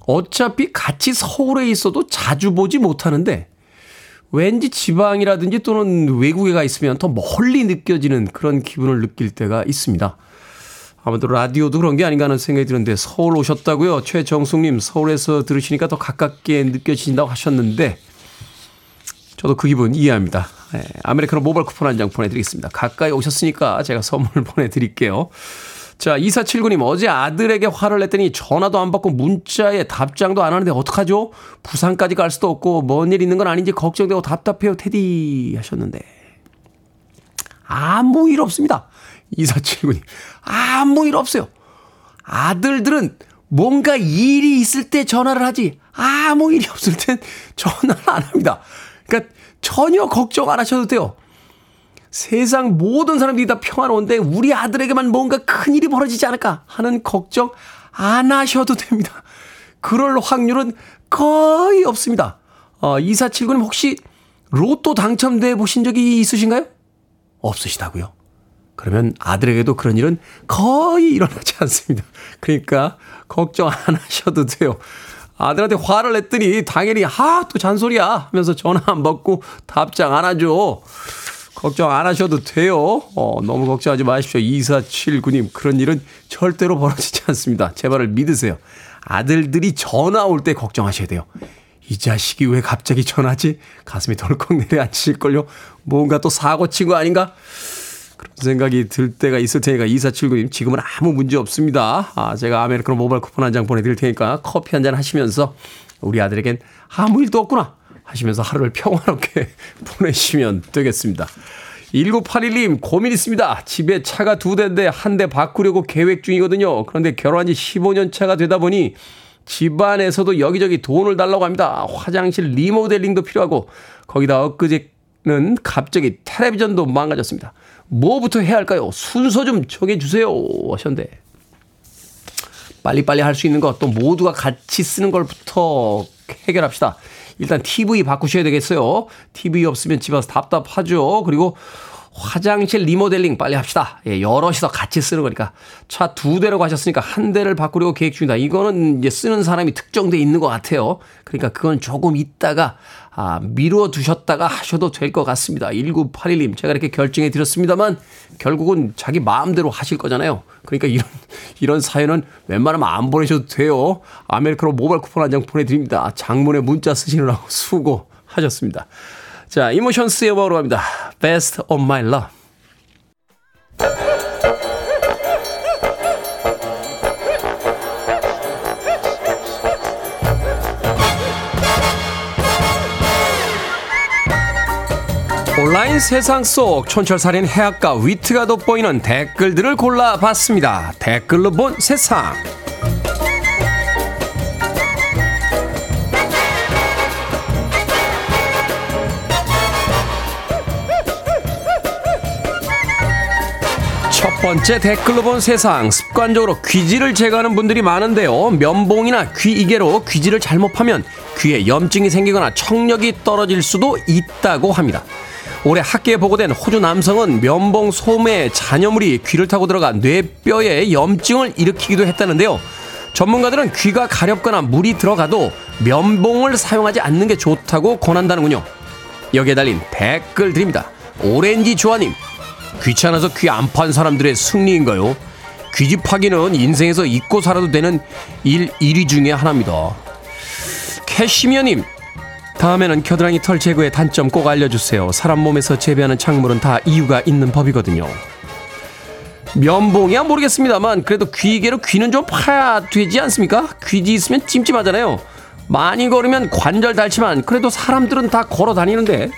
어차피 같이 서울에 있어도 자주 보지 못하는데 왠지 지방이라든지 또는 외국에 가 있으면 더 멀리 느껴지는 그런 기분을 느낄 때가 있습니다. 아마도 라디오도 그런 게 아닌가 하는 생각이 드는데, 서울 오셨다고요? 최정숙님, 서울에서 들으시니까 더 가깝게 느껴진다고 하셨는데 저도 그 기분 이해합니다. 네, 아메리카노 모바일 쿠폰 한 장 보내드리겠습니다. 가까이 오셨으니까 제가 선물 보내드릴게요. 자, 이사칠구 님, 어제 아들에게 화를 냈더니 전화도 안 받고 문자에 답장도 안 하는데 어떡하죠? 부산까지 갈 수도 없고 뭔 일 있는 건 아닌지 걱정되고 답답해요, 테디 하셨는데. 아무 일 없습니다. 이사칠구 님, 아무 일 없어요. 아들들은 뭔가 일이 있을 때 전화를 하지 아무 일이 없을 땐 전화를 안 합니다. 그러니까 전혀 걱정 안 하셔도 돼요. 세상 모든 사람들이 다 평화로운데 우리 아들에게만 뭔가 큰일이 벌어지지 않을까 하는 걱정 안 하셔도 됩니다. 그럴 확률은 거의 없습니다. 어, 이사칠구 님, 혹시 로또 당첨돼 보신 적이 있으신가요? 없으시다고요? 그러면 아들에게도 그런 일은 거의 일어나지 않습니다. 그러니까 걱정 안 하셔도 돼요. 아들한테 화를 냈더니 당연히 아, 또 잔소리야 하면서 전화 안 받고 답장 안 하죠. 걱정 안 하셔도 돼요. 어, 너무 걱정하지 마십시오. 이사칠구 님, 그런 일은 절대로 벌어지지 않습니다. 제 말을 믿으세요. 아들들이 전화 올 때 걱정하셔야 돼요. 이 자식이 왜 갑자기 전화하지? 가슴이 덜컥 내려앉힐걸요? 뭔가 또 사고 친 거 아닌가? 그런 생각이 들 때가 있을 테니까 이사칠구 님, 지금은 아무 문제 없습니다. 아, 제가 아메리카노 모바일 쿠폰 한 장 보내드릴 테니까 커피 한 잔 하시면서 우리 아들에겐 아무 일도 없구나 하시면서 하루를 평화롭게 보내시면 되겠습니다. 일구팔일 님, 고민 있습니다. 집에 차가 두 대인데 한 대 바꾸려고 계획 중이거든요. 그런데 결혼한 지 십오 년 차가 되다 보니 집안에서도 여기저기 돈을 달라고 합니다. 화장실 리모델링도 필요하고 거기다 엊그제는 갑자기 텔레비전도 망가졌습니다. 뭐부터 해야 할까요? 순서 좀 정해주세요 하셨는데, 빨리빨리 할 수 있는 것, 또 모두가 같이 쓰는 걸부터 해결합시다. 일단 티비 바꾸셔야 되겠어요. 티비 없으면 집에서 답답하죠. 그리고 화장실 리모델링 빨리 합시다. 예, 여럿이서 같이 쓰는 거니까. 차 두 대라고 하셨으니까 한 대를 바꾸려고 계획 중이다. 이거는 이제 쓰는 사람이 특정돼 있는 것 같아요. 그러니까 그건 조금 있다가 아, 미루어 두셨다가 하셔도 될 것 같습니다. 일구팔일 님, 제가 이렇게 결정해 드렸습니다만 결국은 자기 마음대로 하실 거잖아요. 그러니까 이런 이런 사연은 웬만하면 안 보내셔도 돼요. 아메리카노 모바일 쿠폰 한 장 보내드립니다. 장문에 문자 쓰시느라고 수고하셨습니다. 자, 이모션스의 음악으로 갑니다. Best of my love. 온라인 세상 속 촌철살인 해학과 위트가 돋보이는 댓글들을 골라봤습니다. 댓글로 본 세상. 첫 번째, 댓글로 본 세상. 습관적으로 귀지를 제거하는 분들이 많은데요. 면봉이나 귀이개로 귀지를 잘못 파면 귀에 염증이 생기거나 청력이 떨어질 수도 있다고 합니다. 올해 학계에 보고된 호주 남성은 면봉 솜에 잔여물이 귀를 타고 들어가 뇌뼈에 염증을 일으키기도 했다는데요. 전문가들은 귀가 가렵거나 물이 들어가도 면봉을 사용하지 않는 게 좋다고 권한다는군요. 여기에 달린 댓글 드립니다. 오렌지 조아님, 귀찮아서 귀 안 판 사람들의 승리인가요? 귀지 파기는 인생에서 잊고 살아도 되는 일 일 위 중에 하나입니다. 캐시미어님, 다음에는 겨드랑이 털 제거의 단점 꼭 알려주세요. 사람 몸에서 재배하는 작물은 다 이유가 있는 법이거든요. 면봉이야 모르겠습니다만 그래도 귀개로 귀는 좀 파야 되지 않습니까? 귀지 있으면 찜찜하잖아요. 많이 걸으면 관절 닳지만 그래도 사람들은 다 걸어 다니는데.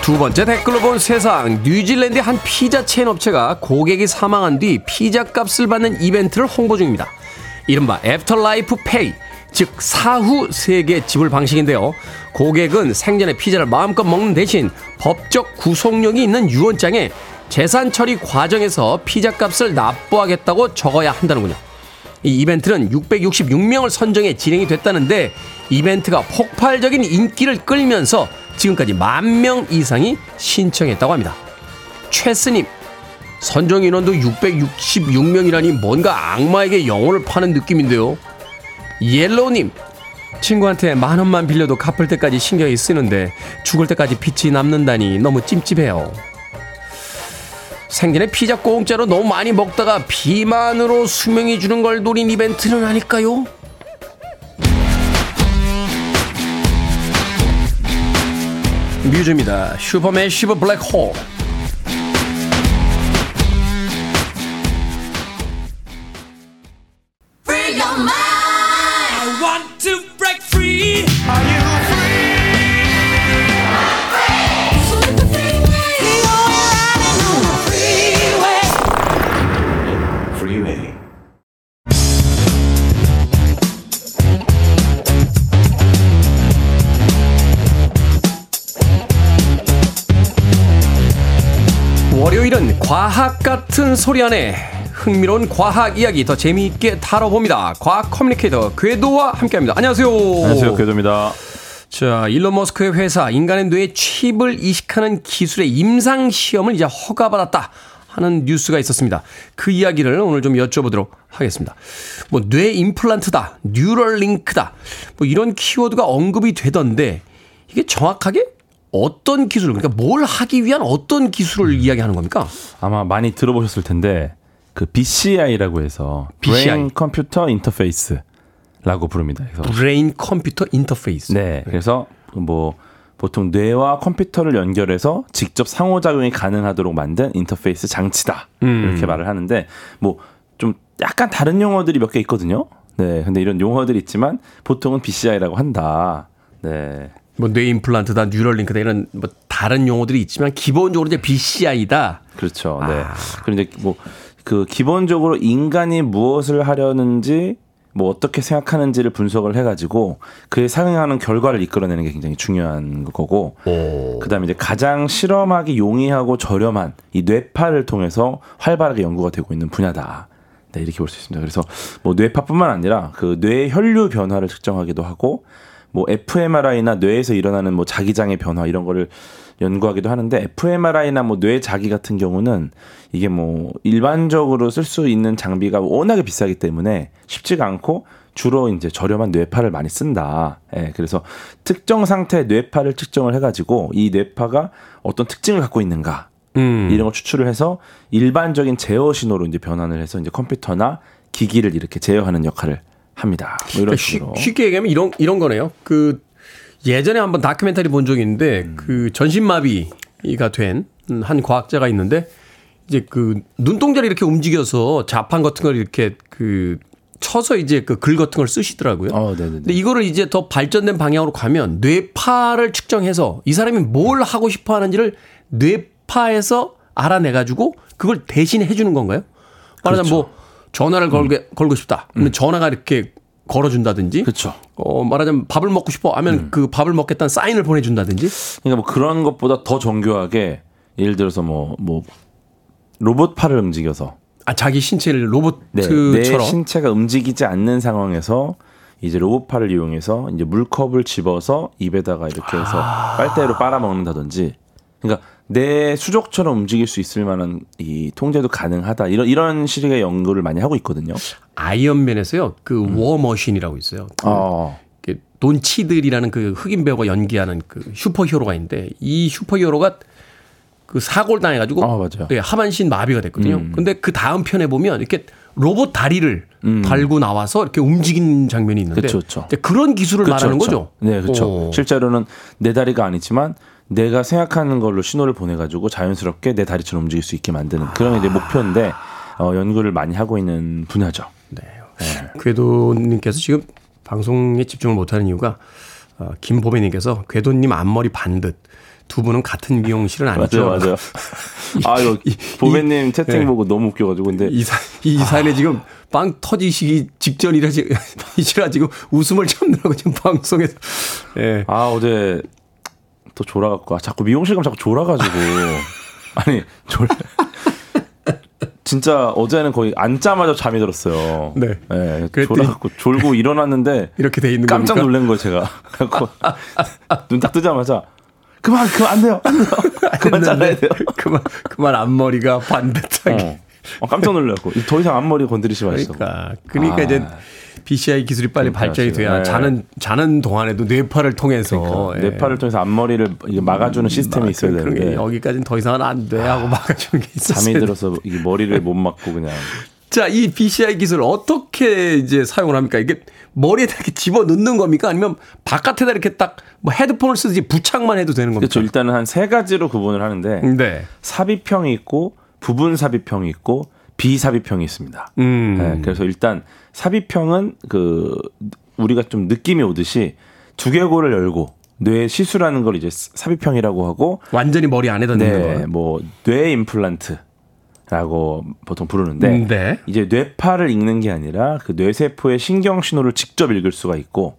두 번째, 댓글로 본 세상. 뉴질랜드의 한 피자 체인 업체가 고객이 사망한 뒤 피자 값을 받는 이벤트를 홍보 중입니다. 이른바 애프터라이프 페이, 즉 사후 세계 지불 방식인데요. 고객은 생전에 피자를 마음껏 먹는 대신 법적 구속력이 있는 유언장에 재산 처리 과정에서 피자 값을 납부하겠다고 적어야 한다는군요. 이 이벤트는 육백육십육 명을 선정해 진행이 됐다는데, 이벤트가 폭발적인 인기를 끌면서 지금까지 만 명 이상이 신청했다고 합니다. 최스님, 선정 인원도 육백육십육 명이라니 뭔가 악마에게 영혼을 파는 느낌인데요. 옐로우님, 친구한테 만 원만 빌려도 갚을 때까지 신경이 쓰는데 죽을 때까지 빚이 남는다니 너무 찜찜해요. 생전에 피자 공짜로 너무 많이 먹다가 비만으로 수명이 주는 걸 노린 이벤트는 아닐까요? 뮤즈입니다. 슈퍼매시브 블랙홀. 월요일은 과학같은 소리하네. 흥미로운 과학 이야기 더 재미있게 다뤄봅니다. 과학 커뮤니케이터 궤도와 함께합니다. 안녕하세요. 안녕하세요. 궤도입니다. 자, 일론 머스크의 회사, 인간의 뇌에 칩을 이식하는 기술의 임상시험을 이제 허가받았다 하는 뉴스가 있었습니다. 그 이야기를 오늘 좀 여쭤보도록 하겠습니다. 뭐 뇌 임플란트다, 뉴럴링크다, 뭐 이런 키워드가 언급이 되던데 이게 정확하게 어떤 기술, 그러니까 뭘 하기 위한 어떤 기술을 이야기하는 겁니까? 아마 많이 들어보셨을 텐데 그 비씨아이라고 해서 비씨아이. 브레인 컴퓨터 인터페이스라고 부릅니다. 그래서 브레인 컴퓨터 인터페이스. 네, 그래서 뭐 보통 뇌와 컴퓨터를 연결해서 직접 상호작용이 가능하도록 만든 인터페이스 장치다, 음. 이렇게 말을 하는데 뭐 좀 약간 다른 용어들이 몇 개 있거든요. 네, 근데 이런 용어들이 있지만 보통은 비씨아이라고 한다. 네. 뭐 뇌 임플란트다, 뉴럴링크다 이런 뭐 다른 용어들이 있지만 기본적으로 이제 비씨아이다. 그렇죠. 아. 네. 그리고 이제 뭐 그 기본적으로 인간이 무엇을 하려는지 뭐 어떻게 생각하는지를 분석을 해가지고 그에 상응하는 결과를 이끌어내는 게 굉장히 중요한 거고, 오. 그다음에 이제 가장 실험하기 용이하고 저렴한 이 뇌파를 통해서 활발하게 연구가 되고 있는 분야다. 네, 이렇게 볼 수 있습니다. 그래서 뭐 뇌파뿐만 아니라 그 뇌 혈류 변화를 측정하기도 하고. 뭐 에프엠알아이나 뇌에서 일어나는 뭐 자기장의 변화 이런 거를 연구하기도 하는데, 에프엠알아이나 뭐 뇌 자기 같은 경우는 이게 뭐 일반적으로 쓸 수 있는 장비가 워낙에 비싸기 때문에 쉽지가 않고 주로 이제 저렴한 뇌파를 많이 쓴다. 예, 그래서 특정 상태의 뇌파를 측정을 해가지고 이 뇌파가 어떤 특징을 갖고 있는가, 음. 이런 걸 추출을 해서 일반적인 제어 신호로 이제 변환을 해서 이제 컴퓨터나 기기를 이렇게 제어하는 역할을 합니다. 뭐 이런 그러니까 쉬, 쉽게 얘기하면 이런 이런 거네요. 그 예전에 한번 다큐멘터리 본 적이 있는데 음. 그 전신마비가 된 한 과학자가 있는데 이제 그 눈동자를 이렇게 움직여서 자판 같은 걸 이렇게 그 쳐서 이제 그 글 같은 걸 쓰시더라고요. 어, 근데 이거를 이제 더 발전된 방향으로 가면 뇌파를 측정해서 이 사람이 뭘 하고 싶어 하는지를 뇌파에서 알아내 가지고 그걸 대신 해주는 건가요? 말하자면 그렇죠. 뭐 전화를 걸게, 음. 걸고 싶다. 그러면 음. 전화가 이렇게 걸어준다든지, 그렇죠. 어, 말하자면 밥을 먹고 싶어 하면 음. 그 밥을 먹겠다는 사인을 보내준다든지. 그러니까 뭐 그런 것보다 더 정교하게 예를 들어서 뭐, 뭐 로봇 팔을 움직여서. 아, 자기 신체를 로봇처럼. 네, 내 신체가 움직이지 않는 상황에서 이제 로봇 팔을 이용해서 이제 물컵을 집어서 입에다가 이렇게 해서 아. 빨대로 빨아 먹는다든지. 그러니까 내 수족처럼 움직일 수 있을 만한 이 통제도 가능하다. 이런 이런 식의 연구를 많이 하고 있거든요. 아이언맨에서요. 그 음. 워머신이라고 있어요. 그 어. 돈 치들이라는 그 흑인 배우가 연기하는 그 슈퍼히어로가 있는데 이 슈퍼히어로가 그 사고를 당해 가지고 어, 네, 하반신 마비가 됐거든요. 음. 근데 그 다음 편에 보면 이렇게 로봇 다리를 음. 달고 나와서 이렇게 움직이는 장면이 있는데 그쵸, 그쵸. 그런 기술을 그쵸, 말하는 그쵸. 거죠. 네, 그렇죠. 실제로는 내 다리가 아니지만 내가 생각하는 걸로 신호를 보내가지고 자연스럽게 내 다리처럼 움직일 수 있게 만드는 그런 이제 목표인데 어, 연구를 많이 하고 있는 분야죠. 네. 네. 궤도님께서 지금 방송에 집중을 못하는 이유가 어, 김보배님께서 궤도님 앞머리 반듯 두 분은 같은 미용실은 아니죠. 맞아요, 맞아요. 아유, 보배님 채팅 네. 보고 너무 웃겨가지고 근데 이사 이 이사에 아. 지금 빵 터지시기 직전이라 지금 웃음을 참느라고 지금 방송에서. 네. 아 어제. 또 졸아갖고 아, 자꾸 미용실 가면 자꾸 졸아가지고 아니 졸 진짜 어제는 거의 앉자마자 잠이 들었어요. 네, 네 졸아갖고 졸고 일어났는데 이렇게 돼 있는 깜짝 놀란 거예요 제가. 눈 딱 뜨자마자 그만 그만 안 돼요 안 돼요 그만 잘라야 돼요 그만 그만 앞머리가 반듯하게 어. 어, 깜짝 놀랐고 더 이상 앞머리 건드리지 마시고 그러니까 그러니까 아. 이제. 비씨아이 기술이 빨리 그러니까, 발전이 돼야 네. 자는 자는 동안에도 뇌파를 통해서 그러니까, 예. 뇌파를 통해서 앞머리를 막아주는 시스템이 음, 있어야 그, 되는데 여기까지는 더 이상은 안 돼 하고 막아주는 게 있어요. 잠이 들어서 이 머리를 못 막고 그냥. 자, 이 비씨아이 기술 어떻게 이제 사용을 합니까? 이게 머리에다 이렇게 집어 넣는 겁니까? 아니면 바깥에다 이렇게 딱 뭐 헤드폰을 쓰든지 부착만 해도 되는 겁니까? 그렇죠. 일단은 한 세 가지로 구분을 하는데 네. 삽입형이 있고 부분 삽입형이 있고. 비삽입형이 있습니다. 음. 네, 그래서 일단 삽입형은 그 우리가 좀 느낌이 오듯이 두개골을 열고 뇌 시술하는 걸 이제 삽입형이라고 하고 완전히 머리 안에다 넣는 네, 거예요. 뭐 뇌 임플란트라고 보통 부르는데 음, 네. 이제 뇌파를 읽는 게 아니라 그 뇌세포의 신경 신호를 직접 읽을 수가 있고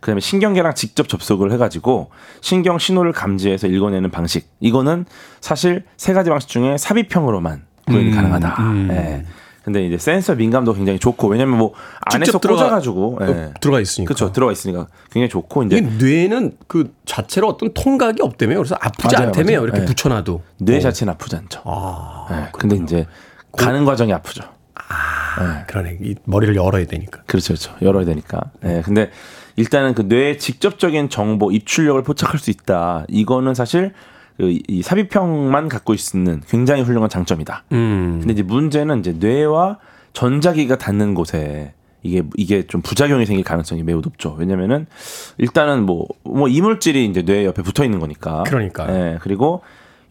그다음에 신경계랑 직접 접속을 해가지고 신경 신호를 감지해서 읽어내는 방식. 이거는 사실 세 가지 방식 중에 삽입형으로만 구현이 음, 가능하다. 음. 예. 근데 이제 센서 민감도 굉장히 좋고 왜냐면 뭐 안에서 꽂아가지고 예. 들어가 있으니까 그렇죠 들어가 있으니까 굉장히 좋고 이제 뇌는 그 자체로 어떤 통각이 없다며요. 그래서 아프지 않다며요. 이렇게 예. 붙여놔도 뇌 자체는 아프지 않죠. 아, 예. 근데 이제 고... 가는 과정이 아프죠. 아, 예. 그러네. 이 머리를 열어야 되니까. 그렇죠, 그렇죠. 열어야 되니까. 예. 근데 일단은 그 뇌의 직접적인 정보 입출력을 포착할 수 있다. 이거는 사실. 이 삽입형만 갖고 있는 굉장히 훌륭한 장점이다. 음. 근데 이제 문제는 이제 뇌와 전자기가 닿는 곳에 이게 이게 좀 부작용이 생길 가능성이 매우 높죠. 왜냐면은 일단은 뭐 뭐 이물질이 이제 뇌 옆에 붙어 있는 거니까. 그러니까. 예. 그리고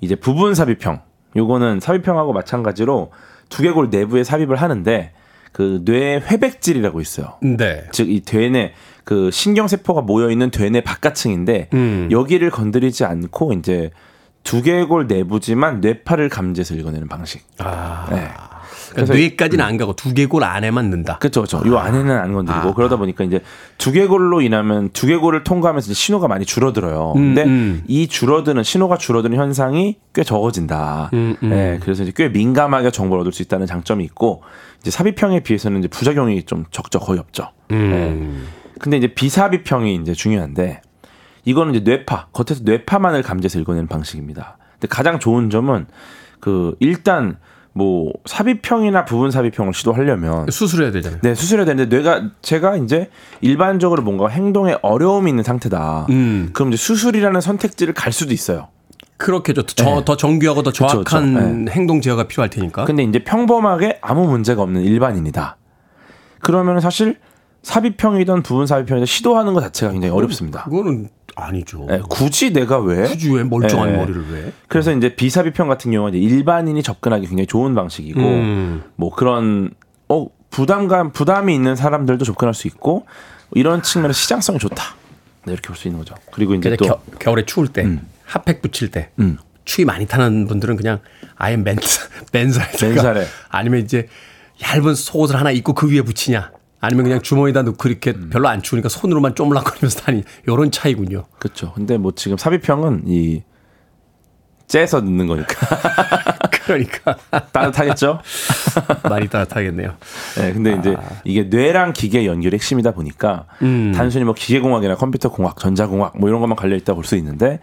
이제 부분 삽입형. 요거는 삽입형하고 마찬가지로 두개골 내부에 삽입을 하는데 그 뇌 회백질이라고 있어요. 네. 즉 이 뇌내 그 신경세포가 모여 있는 뇌내 바깥층인데 음. 여기를 건드리지 않고 이제 두개골 내부지만 뇌파를 감지해서 읽어내는 방식. 아, 네. 그래서 그러니까 뇌까지는 음. 안 가고 두개골 안에만 넣는다. 그렇죠, 그렇죠. 요 안에는 안 건드리고 아. 그러다 보니까 이제 두개골로 인하면 두개골을 통과하면서 신호가 많이 줄어들어요. 음, 근데 음. 이 줄어드는 신호가 줄어드는 현상이 꽤 적어진다. 음, 음. 네, 그래서 이제 꽤 민감하게 정보를 얻을 수 있다는 장점이 있고 이제 삽입형에 비해서는 이제 부작용이 좀 적죠, 거의 없죠. 음. 네. 근데 이제 비삽입형이 이제 중요한데. 이거는 이제 뇌파, 겉에서 뇌파만을 감지해서 읽어내는 방식입니다. 근데 가장 좋은 점은 그 일단 뭐 삽입형이나 부분 삽입형을 시도하려면 수술해야 되잖아요. 네, 수술해야 되는데 뇌가 제가 이제 일반적으로 뭔가 행동에 어려움이 있는 상태다. 음. 그럼 이제 수술이라는 선택지를 갈 수도 있어요. 그렇겠죠. 더, 네. 더 정교하고 더 정확한 그쵸, 그쵸. 네. 행동 제어가 필요할 테니까. 근데 이제 평범하게 아무 문제가 없는 일반인이다. 그러면 사실 삽입형이든 부분 삽입형이든 시도하는 것 자체가 굉장히 그건, 어렵습니다. 그거는 아니죠. 네, 굳이 내가 왜? 굳이 왜 멀쩡한 네. 머리를 왜? 그래서 음. 이제 비삽입형 같은 경우는 이제 일반인이 접근하기 굉장히 좋은 방식이고, 음. 뭐 그런 어 부담감 부담이 있는 사람들도 접근할 수 있고 이런 측면에서 시장성이 좋다. 네, 이렇게 볼 수 있는 거죠. 그리고 이제 또 겨, 겨울에 추울 때 음. 핫팩 붙일 때 음. 추위 많이 타는 분들은 그냥 아예 맨살에 맨살에 아니면 이제 얇은 속옷을 하나 입고 그 위에 붙이냐. 아니면 그냥 주머니에다 넣고 이렇게 음. 별로 안 추우니까 손으로만 쪼물락거리면서 다니 이런 차이군요. 그렇죠. 근데 뭐 지금 삽입형은 이 째서 넣는 거니까. 그러니까 따뜻하겠죠. 많이 따뜻하겠네요. 네, 근데 아. 이제 이게 뇌랑 기계 연결이 핵심이다 보니까 음. 단순히 뭐 기계공학이나 컴퓨터공학, 전자공학 뭐 이런 것만 갈려 있다 볼 수 있는데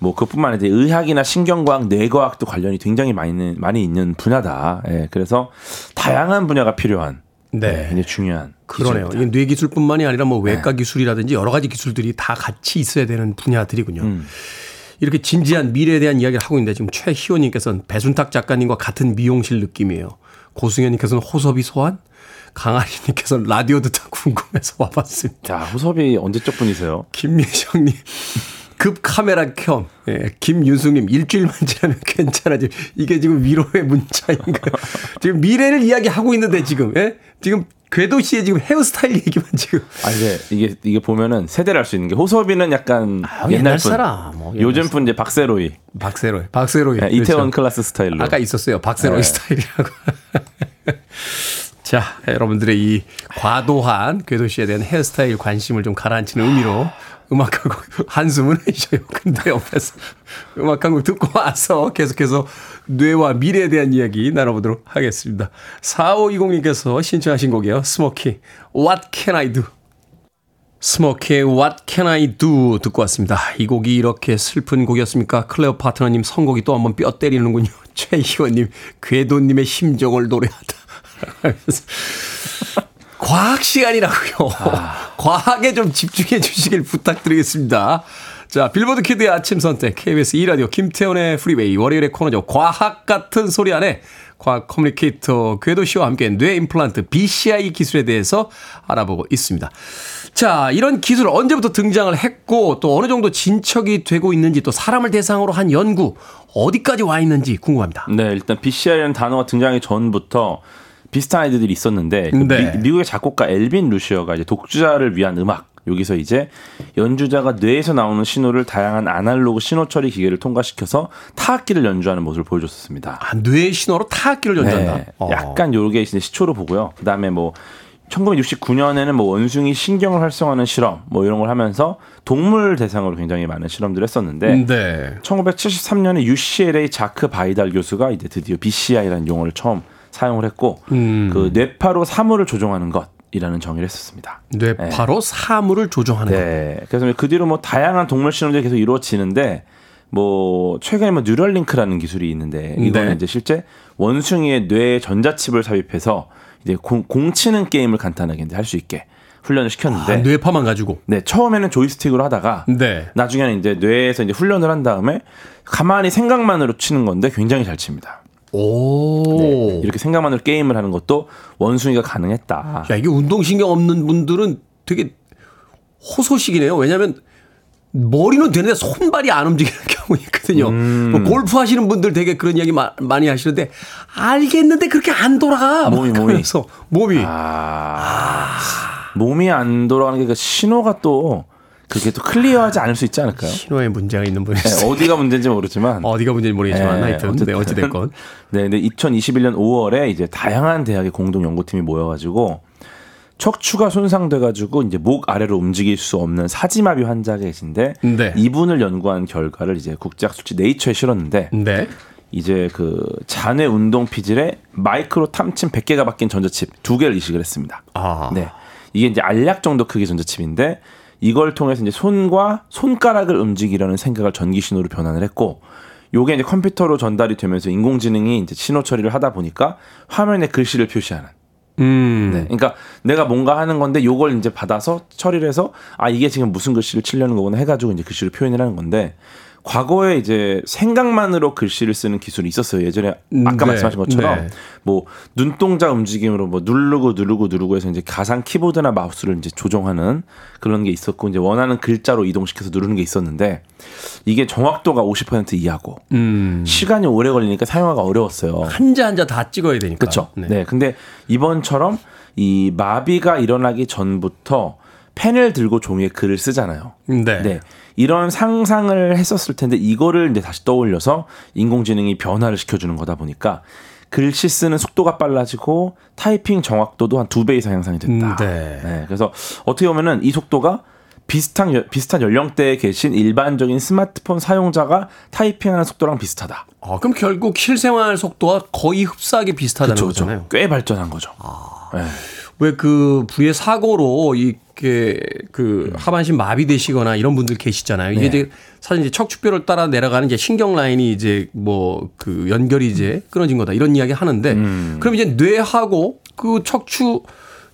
뭐 그뿐만 아니라 의학이나 신경과학, 뇌과학도 관련이 굉장히 많이 많이 있는 분야다. 예, 그래서 다양한 분야가 필요한. 네, 굉장히 중요한. 그러네요. 이게 뇌 기술뿐만이 아니라 뭐 외과 네. 기술이라든지 여러 가지 기술들이 다 같이 있어야 되는 분야들이군요. 음. 이렇게 진지한 미래에 대한 이야기를 하고 있는데 지금 최희원님께서는 배순탁 작가님과 같은 미용실 느낌이에요. 고승현님께서는 호섭이 소환, 강아리님께서는 라디오 듣다 궁금해서 와봤습니다. 야, 호섭이 언제적 분이세요? 김미정님. 급 카메라 켬. 예, 김윤숙님 일주일만 지나면 괜찮아지. 이게 지금 위로의 문자인가? 지금 미래를 이야기하고 있는데 지금, 예? 지금 궤도 씨의 지금 헤어스타일 얘기만 지금. 아 이제 이게 이게 보면은 세대를 알 수 있는 게 호섭이는 약간 아, 옛날, 옛날 분. 사람. 뭐, 옛날 요즘 분 이제 박세로이. 박세로이. 박세로이. 네, 이태원 그렇죠. 클래스 스타일로. 아까 있었어요. 박세로이 네. 스타일이라고. 자, 여러분들의 이 과도한 궤도 씨에 대한 헤어스타일 관심을 좀 가라앉히는 의미로. 음악하고 한숨은 해주셔요. 근데 옆에서 음악 한 곡 듣고 와서 계속해서 뇌와 미래에 대한 이야기 나눠보도록 하겠습니다. 사오이공님께서 신청하신 곡이에요. 스모키, What Can I Do? 스모키의 What Can I Do? 듣고 왔습니다. 이 곡이 이렇게 슬픈 곡이었습니까? 클레어 파트너님 선곡이 또 한번 뼈 때리는군요. 최희원님, 궤도님의 심정을 노래하다. 과학 시간이라고요. 아. 과학에 좀 집중해 주시길 부탁드리겠습니다. 자, 빌보드 키드의 아침 선택 케이비에스 이 라디오 김태훈의 프리웨이 월요일의 코너죠. 과학같은 소리하네. 과학 커뮤니케이터 궤도 씨와 함께 뇌 임플란트 비씨아이 기술에 대해서 알아보고 있습니다. 자, 이런 기술 언제부터 등장을 했고 또 어느 정도 진척이 되고 있는지 또 사람을 대상으로 한 연구 어디까지 와 있는지 궁금합니다. 네, 일단 비씨아이라는 단어가 등장하기 전부터 비슷한 아이디어들이 있었는데 그 네. 미, 미국의 작곡가 엘빈 루시어가 이제 독주자를 위한 음악 여기서 이제 연주자가 뇌에서 나오는 신호를 다양한 아날로그 신호 처리 기계를 통과시켜서 타악기를 연주하는 모습을 보여줬습니다. 아, 뇌의 신호로 타악기를 연주한다. 네. 어. 약간 요게 시초로 보고요. 그다음에 뭐 천구백육십구년에는 뭐 원숭이 신경을 활성화하는 실험 뭐 이런 걸 하면서 동물 대상으로 굉장히 많은 실험들을 했었는데 네. 천구백칠십삼년에 유씨엘에이 자크 바이달 교수가 이제 드디어 비씨아이라는 용어를 처음 사용을 했고 음. 그 뇌파로 사물을 조종하는 것이라는 정의를 했었습니다. 뇌파로 네. 사물을 조종하는 네. 것. 그래서 그 뒤로 뭐 다양한 동물 실험들이 계속 이루어지는데 뭐 최근에 뭐 뉴럴링크라는 기술이 있는데 이거는 네. 이제 실제 원숭이의 뇌에 전자칩을 삽입해서 이제 공, 공치는 게임을 간단하게 할 수 있게 훈련을 시켰는데 아, 뇌파만 가지고. 네, 처음에는 조이스틱으로 하다가 네. 나중에는 이제 뇌에서 이제 훈련을 한 다음에 가만히 생각만으로 치는 건데 굉장히 잘 칩니다. 오. 네, 이렇게 생각만으로 게임을 하는 것도 원숭이가 가능했다. 야, 이게 운동신경 없는 분들은 되게 호소식이네요. 왜냐하면 머리는 되는데 손발이 안 움직이는 경우가 있거든요. 음. 뭐 골프 하시는 분들 되게 그런 이야기 마, 많이 하시는데 알겠는데 그렇게 안 돌아가. 몸이 몸이. 몸이. 아. 아. 몸이 안 돌아가는 게 그 신호가 또 그게 또 클리어하지 않을 수 있지 않을까요? 신호에 문제가 있는 분이 네, 어디가 문제인지 모르지만 어디가 문제인지 모르겠지만 네, 하여튼 어쨌든, 네, 어찌됐건 네, 근데 이천이십일년 오월에 이제 다양한 대학의 공동 연구팀이 모여가지고 척추가 손상돼가지고 이제 목 아래로 움직일 수 없는 사지마비 환자 계신데 네. 이분을 연구한 결과를 이제 국제학술지 네이처에 실었는데 네. 이제 그 잔외 운동 피질에 마이크로 탐침 백 개가 박힌 전자칩 두 개를 이식을 했습니다. 아. 네, 이게 이제 알약 정도 크기 전자칩인데. 이걸 통해서 이제 손과 손가락을 움직이려는 생각을 전기 신호로 변환을 했고, 요게 이제 컴퓨터로 전달이 되면서 인공지능이 이제 신호 처리를 하다 보니까 화면에 글씨를 표시하는. 음. 네. 그러니까 내가 뭔가 하는 건데 요걸 이제 받아서 처리를 해서 아 이게 지금 무슨 글씨를 치려는 거구나 해가지고 이제 글씨를 표현을 하는 건데. 과거에 이제 생각만으로 글씨를 쓰는 기술이 있었어요. 예전에 아까 네, 말씀하신 것처럼 네. 뭐 눈동자 움직임으로 뭐 누르고 누르고 누르고 해서 이제 가상 키보드나 마우스를 이제 조정하는 그런 게 있었고 이제 원하는 글자로 이동시켜서 누르는 게 있었는데 이게 정확도가 오십 퍼센트 이하고 음. 시간이 오래 걸리니까 사용하기가 어려웠어요. 한자 한자 다 찍어야 되니까. 그렇죠. 네. 네. 근데 이번처럼 이 마비가 일어나기 전부터 펜을 들고 종이에 글을 쓰잖아요. 네. 네. 이런 상상을 했었을 텐데 이거를 이제 다시 떠올려서 인공지능이 변화를 시켜주는 거다 보니까 글씨 쓰는 속도가 빨라지고 타이핑 정확도도 한 두 배 이상 향상이 됐다. 네. 네, 그래서 어떻게 보면은 이 속도가 비슷한, 비슷한 연령대에 계신 일반적인 스마트폰 사용자가 타이핑하는 속도랑 비슷하다. 아, 그럼 결국 실생활 속도와 거의 흡사하게 비슷하다는 그쵸, 거잖아요. 꽤 발전한 거죠. 아, 네. 왜 그 부의 사고로 이게 그 하반신 마비되시거나 이런 분들 계시잖아요. 이게 네. 이제 사실 이제 척추뼈를 따라 내려가는 이제 신경 라인이 이제 뭐 그 연결이 이제 끊어진 거다 이런 이야기 하는데 음. 그럼 이제 뇌하고 그 척추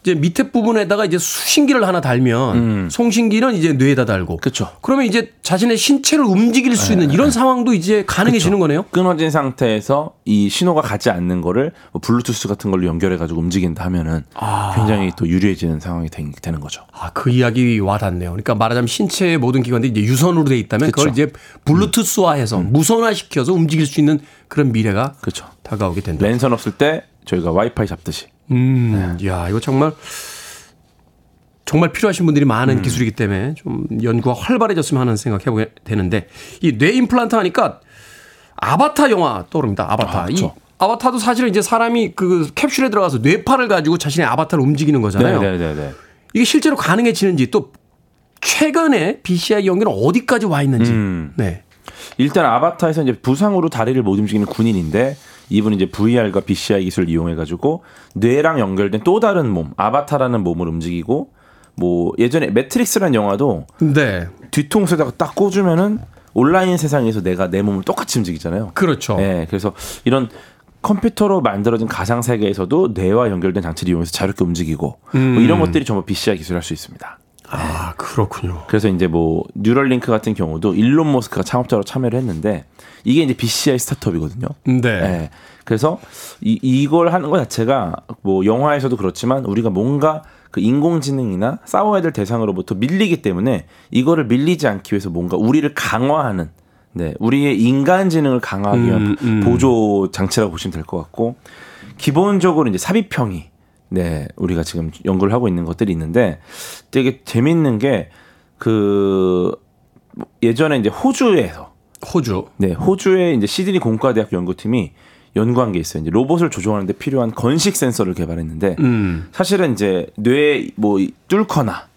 이제 밑에 부분에다가 이제 수신기를 하나 달면 음. 송신기는 이제 뇌에다 달고. 그렇죠. 그러면 이제 자신의 신체를 움직일 수 있는 네, 이런 네. 상황도 이제 가능해지는 그쵸. 거네요. 끊어진 상태에서 이 신호가 가지 않는 거를 뭐 블루투스 같은 걸로 연결해 가지고 움직인다 하면은 아. 굉장히 또 유리해지는 상황이 된, 되는 거죠. 아, 그 이야기 와닿네요. 그러니까 말하자면 신체의 모든 기관들이 이제 유선으로 돼 있다면 그쵸. 그걸 이제 블루투스화해서 음. 무선화시켜서 움직일 수 있는 그런 미래가 그쵸. 다가오게 된다. 랜선 없을 때 저희가 와이파이 잡듯이. 음, 네. 야, 이거 정말, 정말 필요하신 분들이 많은 음. 기술이기 때문에 좀 연구가 활발해졌으면 하는 생각 해보게 되는데, 이 뇌 임플란트 하니까 아바타 영화 떠오릅니다. 아바타. 아, 그렇죠. 이 아바타도 사실은 이제 사람이 그 캡슐에 들어가서 뇌파를 가지고 자신의 아바타를 움직이는 거잖아요. 네네네. 이게 실제로 가능해지는지 또 최근에 비씨아이 연구는 어디까지 와 있는지. 음. 네. 일단 아바타에서 이제 부상으로 다리를 못 움직이는 군인인데, 이분이 이제 브이알과 비씨아이 기술을 이용해가지고 뇌랑 연결된 또 다른 몸, 아바타라는 몸을 움직이고, 뭐, 예전에 매트릭스라는 영화도 네. 뒤통수에다가 딱 꽂으면은 온라인 세상에서 내가 내 몸을 똑같이 움직이잖아요. 그렇죠. 네. 그래서 이런 컴퓨터로 만들어진 가상세계에서도 뇌와 연결된 장치를 이용해서 자유롭게 움직이고, 음. 뭐 이런 것들이 전부 비씨아이 기술을 할 수 있습니다. 아, 그렇군요. 그래서 이제 뭐 뉴럴링크 같은 경우도 일론 머스크가 창업자로 참여를 했는데 이게 이제 비씨아이 스타트업이거든요. 네. 네. 그래서 이 이걸 하는 것 자체가 뭐 영화에서도 그렇지만 우리가 뭔가 그 인공지능이나 싸워야 될 대상으로부터 밀리기 때문에 이거를 밀리지 않기 위해서 뭔가 우리를 강화하는 네, 우리의 인간 지능을 강화하기 위한 음, 음. 보조 장치라고 보시면 될 것 같고 기본적으로 이제 삽입형이 네, 우리가 지금 연구를 하고 있는 것들이 있는데 되게 재밌는 게 그 예전에 이제 호주에서 호주 네, 호주의 이제 시드니 공과대학 연구팀이 연구한 게 있어요. 이제 로봇을 조종하는데 필요한 건식 센서를 개발했는데 음. 사실은 이제 뇌 뭐 뚫거나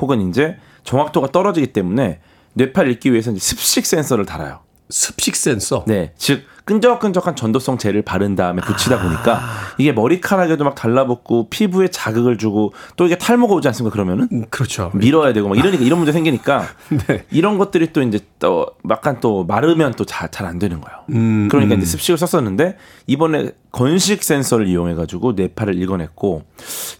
혹은 이제 정확도가 떨어지기 때문에 뇌파를 읽기 위해서 이제 습식 센서를 달아요. 습식 센서. 네, 즉 끈적끈적한 전도성 젤을 바른 다음에 붙이다 보니까 아. 이게 머리카락에도 막 달라붙고 피부에 자극을 주고 또 이게 탈모가 오지 않습니까? 그러면은 음, 그렇죠. 밀어야 되고 막 이러니까 아. 이런 문제 생기니까 네. 이런 것들이 또 이제 또 약간 또 마르면 또 잘 잘 안 되는 거예요. 음, 그러니까 음. 이제 습식을 썼었는데 이번에 건식 센서를 이용해 가지고 뇌파를 읽어냈고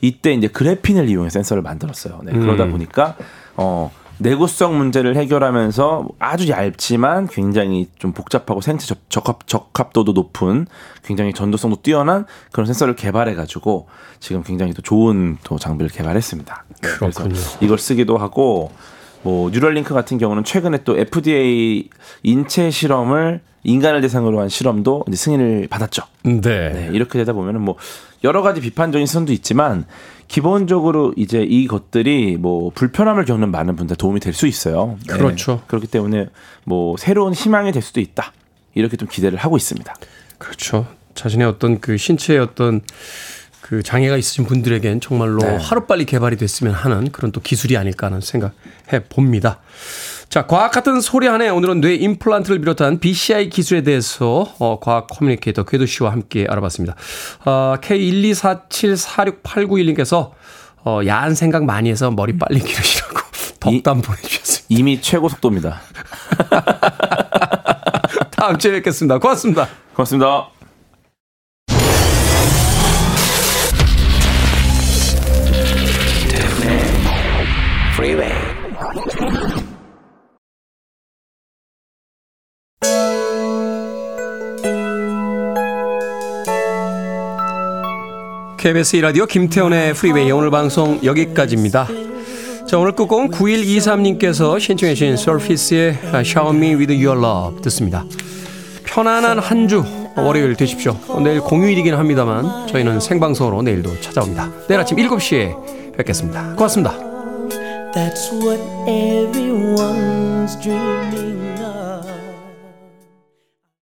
이때 이제 그래핀을 이용해 센서를 만들었어요. 네, 그러다 음. 보니까 어. 내구성 문제를 해결하면서 아주 얇지만 굉장히 좀 복잡하고 생체 적합, 적합도도 높은 굉장히 전도성도 뛰어난 그런 센서를 개발해가지고 지금 굉장히 또 좋은 또 장비를 개발했습니다. 그렇군요. 그래서 이걸 쓰기도 하고 뭐 뉴럴링크 같은 경우는 최근에 또 에프디에이 인체 실험을 인간을 대상으로 한 실험도 이제 승인을 받았죠. 네. 네 이렇게 되다 보면은 뭐 여러 가지 비판적인 시선도 있지만 기본적으로 이제 이것들이 뭐 불편함을 겪는 많은 분들 도움이 될 수 있어요. 네. 그렇죠. 그렇기 때문에 뭐 새로운 희망이 될 수도 있다. 이렇게 좀 기대를 하고 있습니다. 그렇죠. 자신의 어떤 그 신체의 어떤 그 장애가 있으신 분들에겐 정말로 네. 하루빨리 개발이 됐으면 하는 그런 또 기술이 아닐까 하는 생각해 봅니다. 자, 과학 같은 소리 안에 오늘은 뇌 임플란트를 비롯한 비씨아이 기술에 대해서 어, 과학 커뮤니케이터 궤도 씨와 함께 알아봤습니다. 어, 케이 일 이 사 칠 사 육 팔 구 일 님께서 어, 야한 생각 많이 해서 머리 빨리 기르시라고 덕담 보내주셨습니다. 이미 최고 속도입니다. 다음 주에 뵙겠습니다. 고맙습니다. 고맙습니다. 케이비에스 일 라디오 김태훈의 프리웨이 오늘 방송 여기까지입니다. 자, 오늘 끝곡은 구일이삼 님께서 신청해 주신 서피스의 Shower Me With Your Love 듣습니다. 편안한 한 주 월요일 되십시오. 내일 공휴일이긴 합니다만 저희는 생방송으로 내일도 찾아옵니다. 내일 아침 일곱 시에 뵙겠습니다. 고맙습니다. That's what everyone's dreaming of.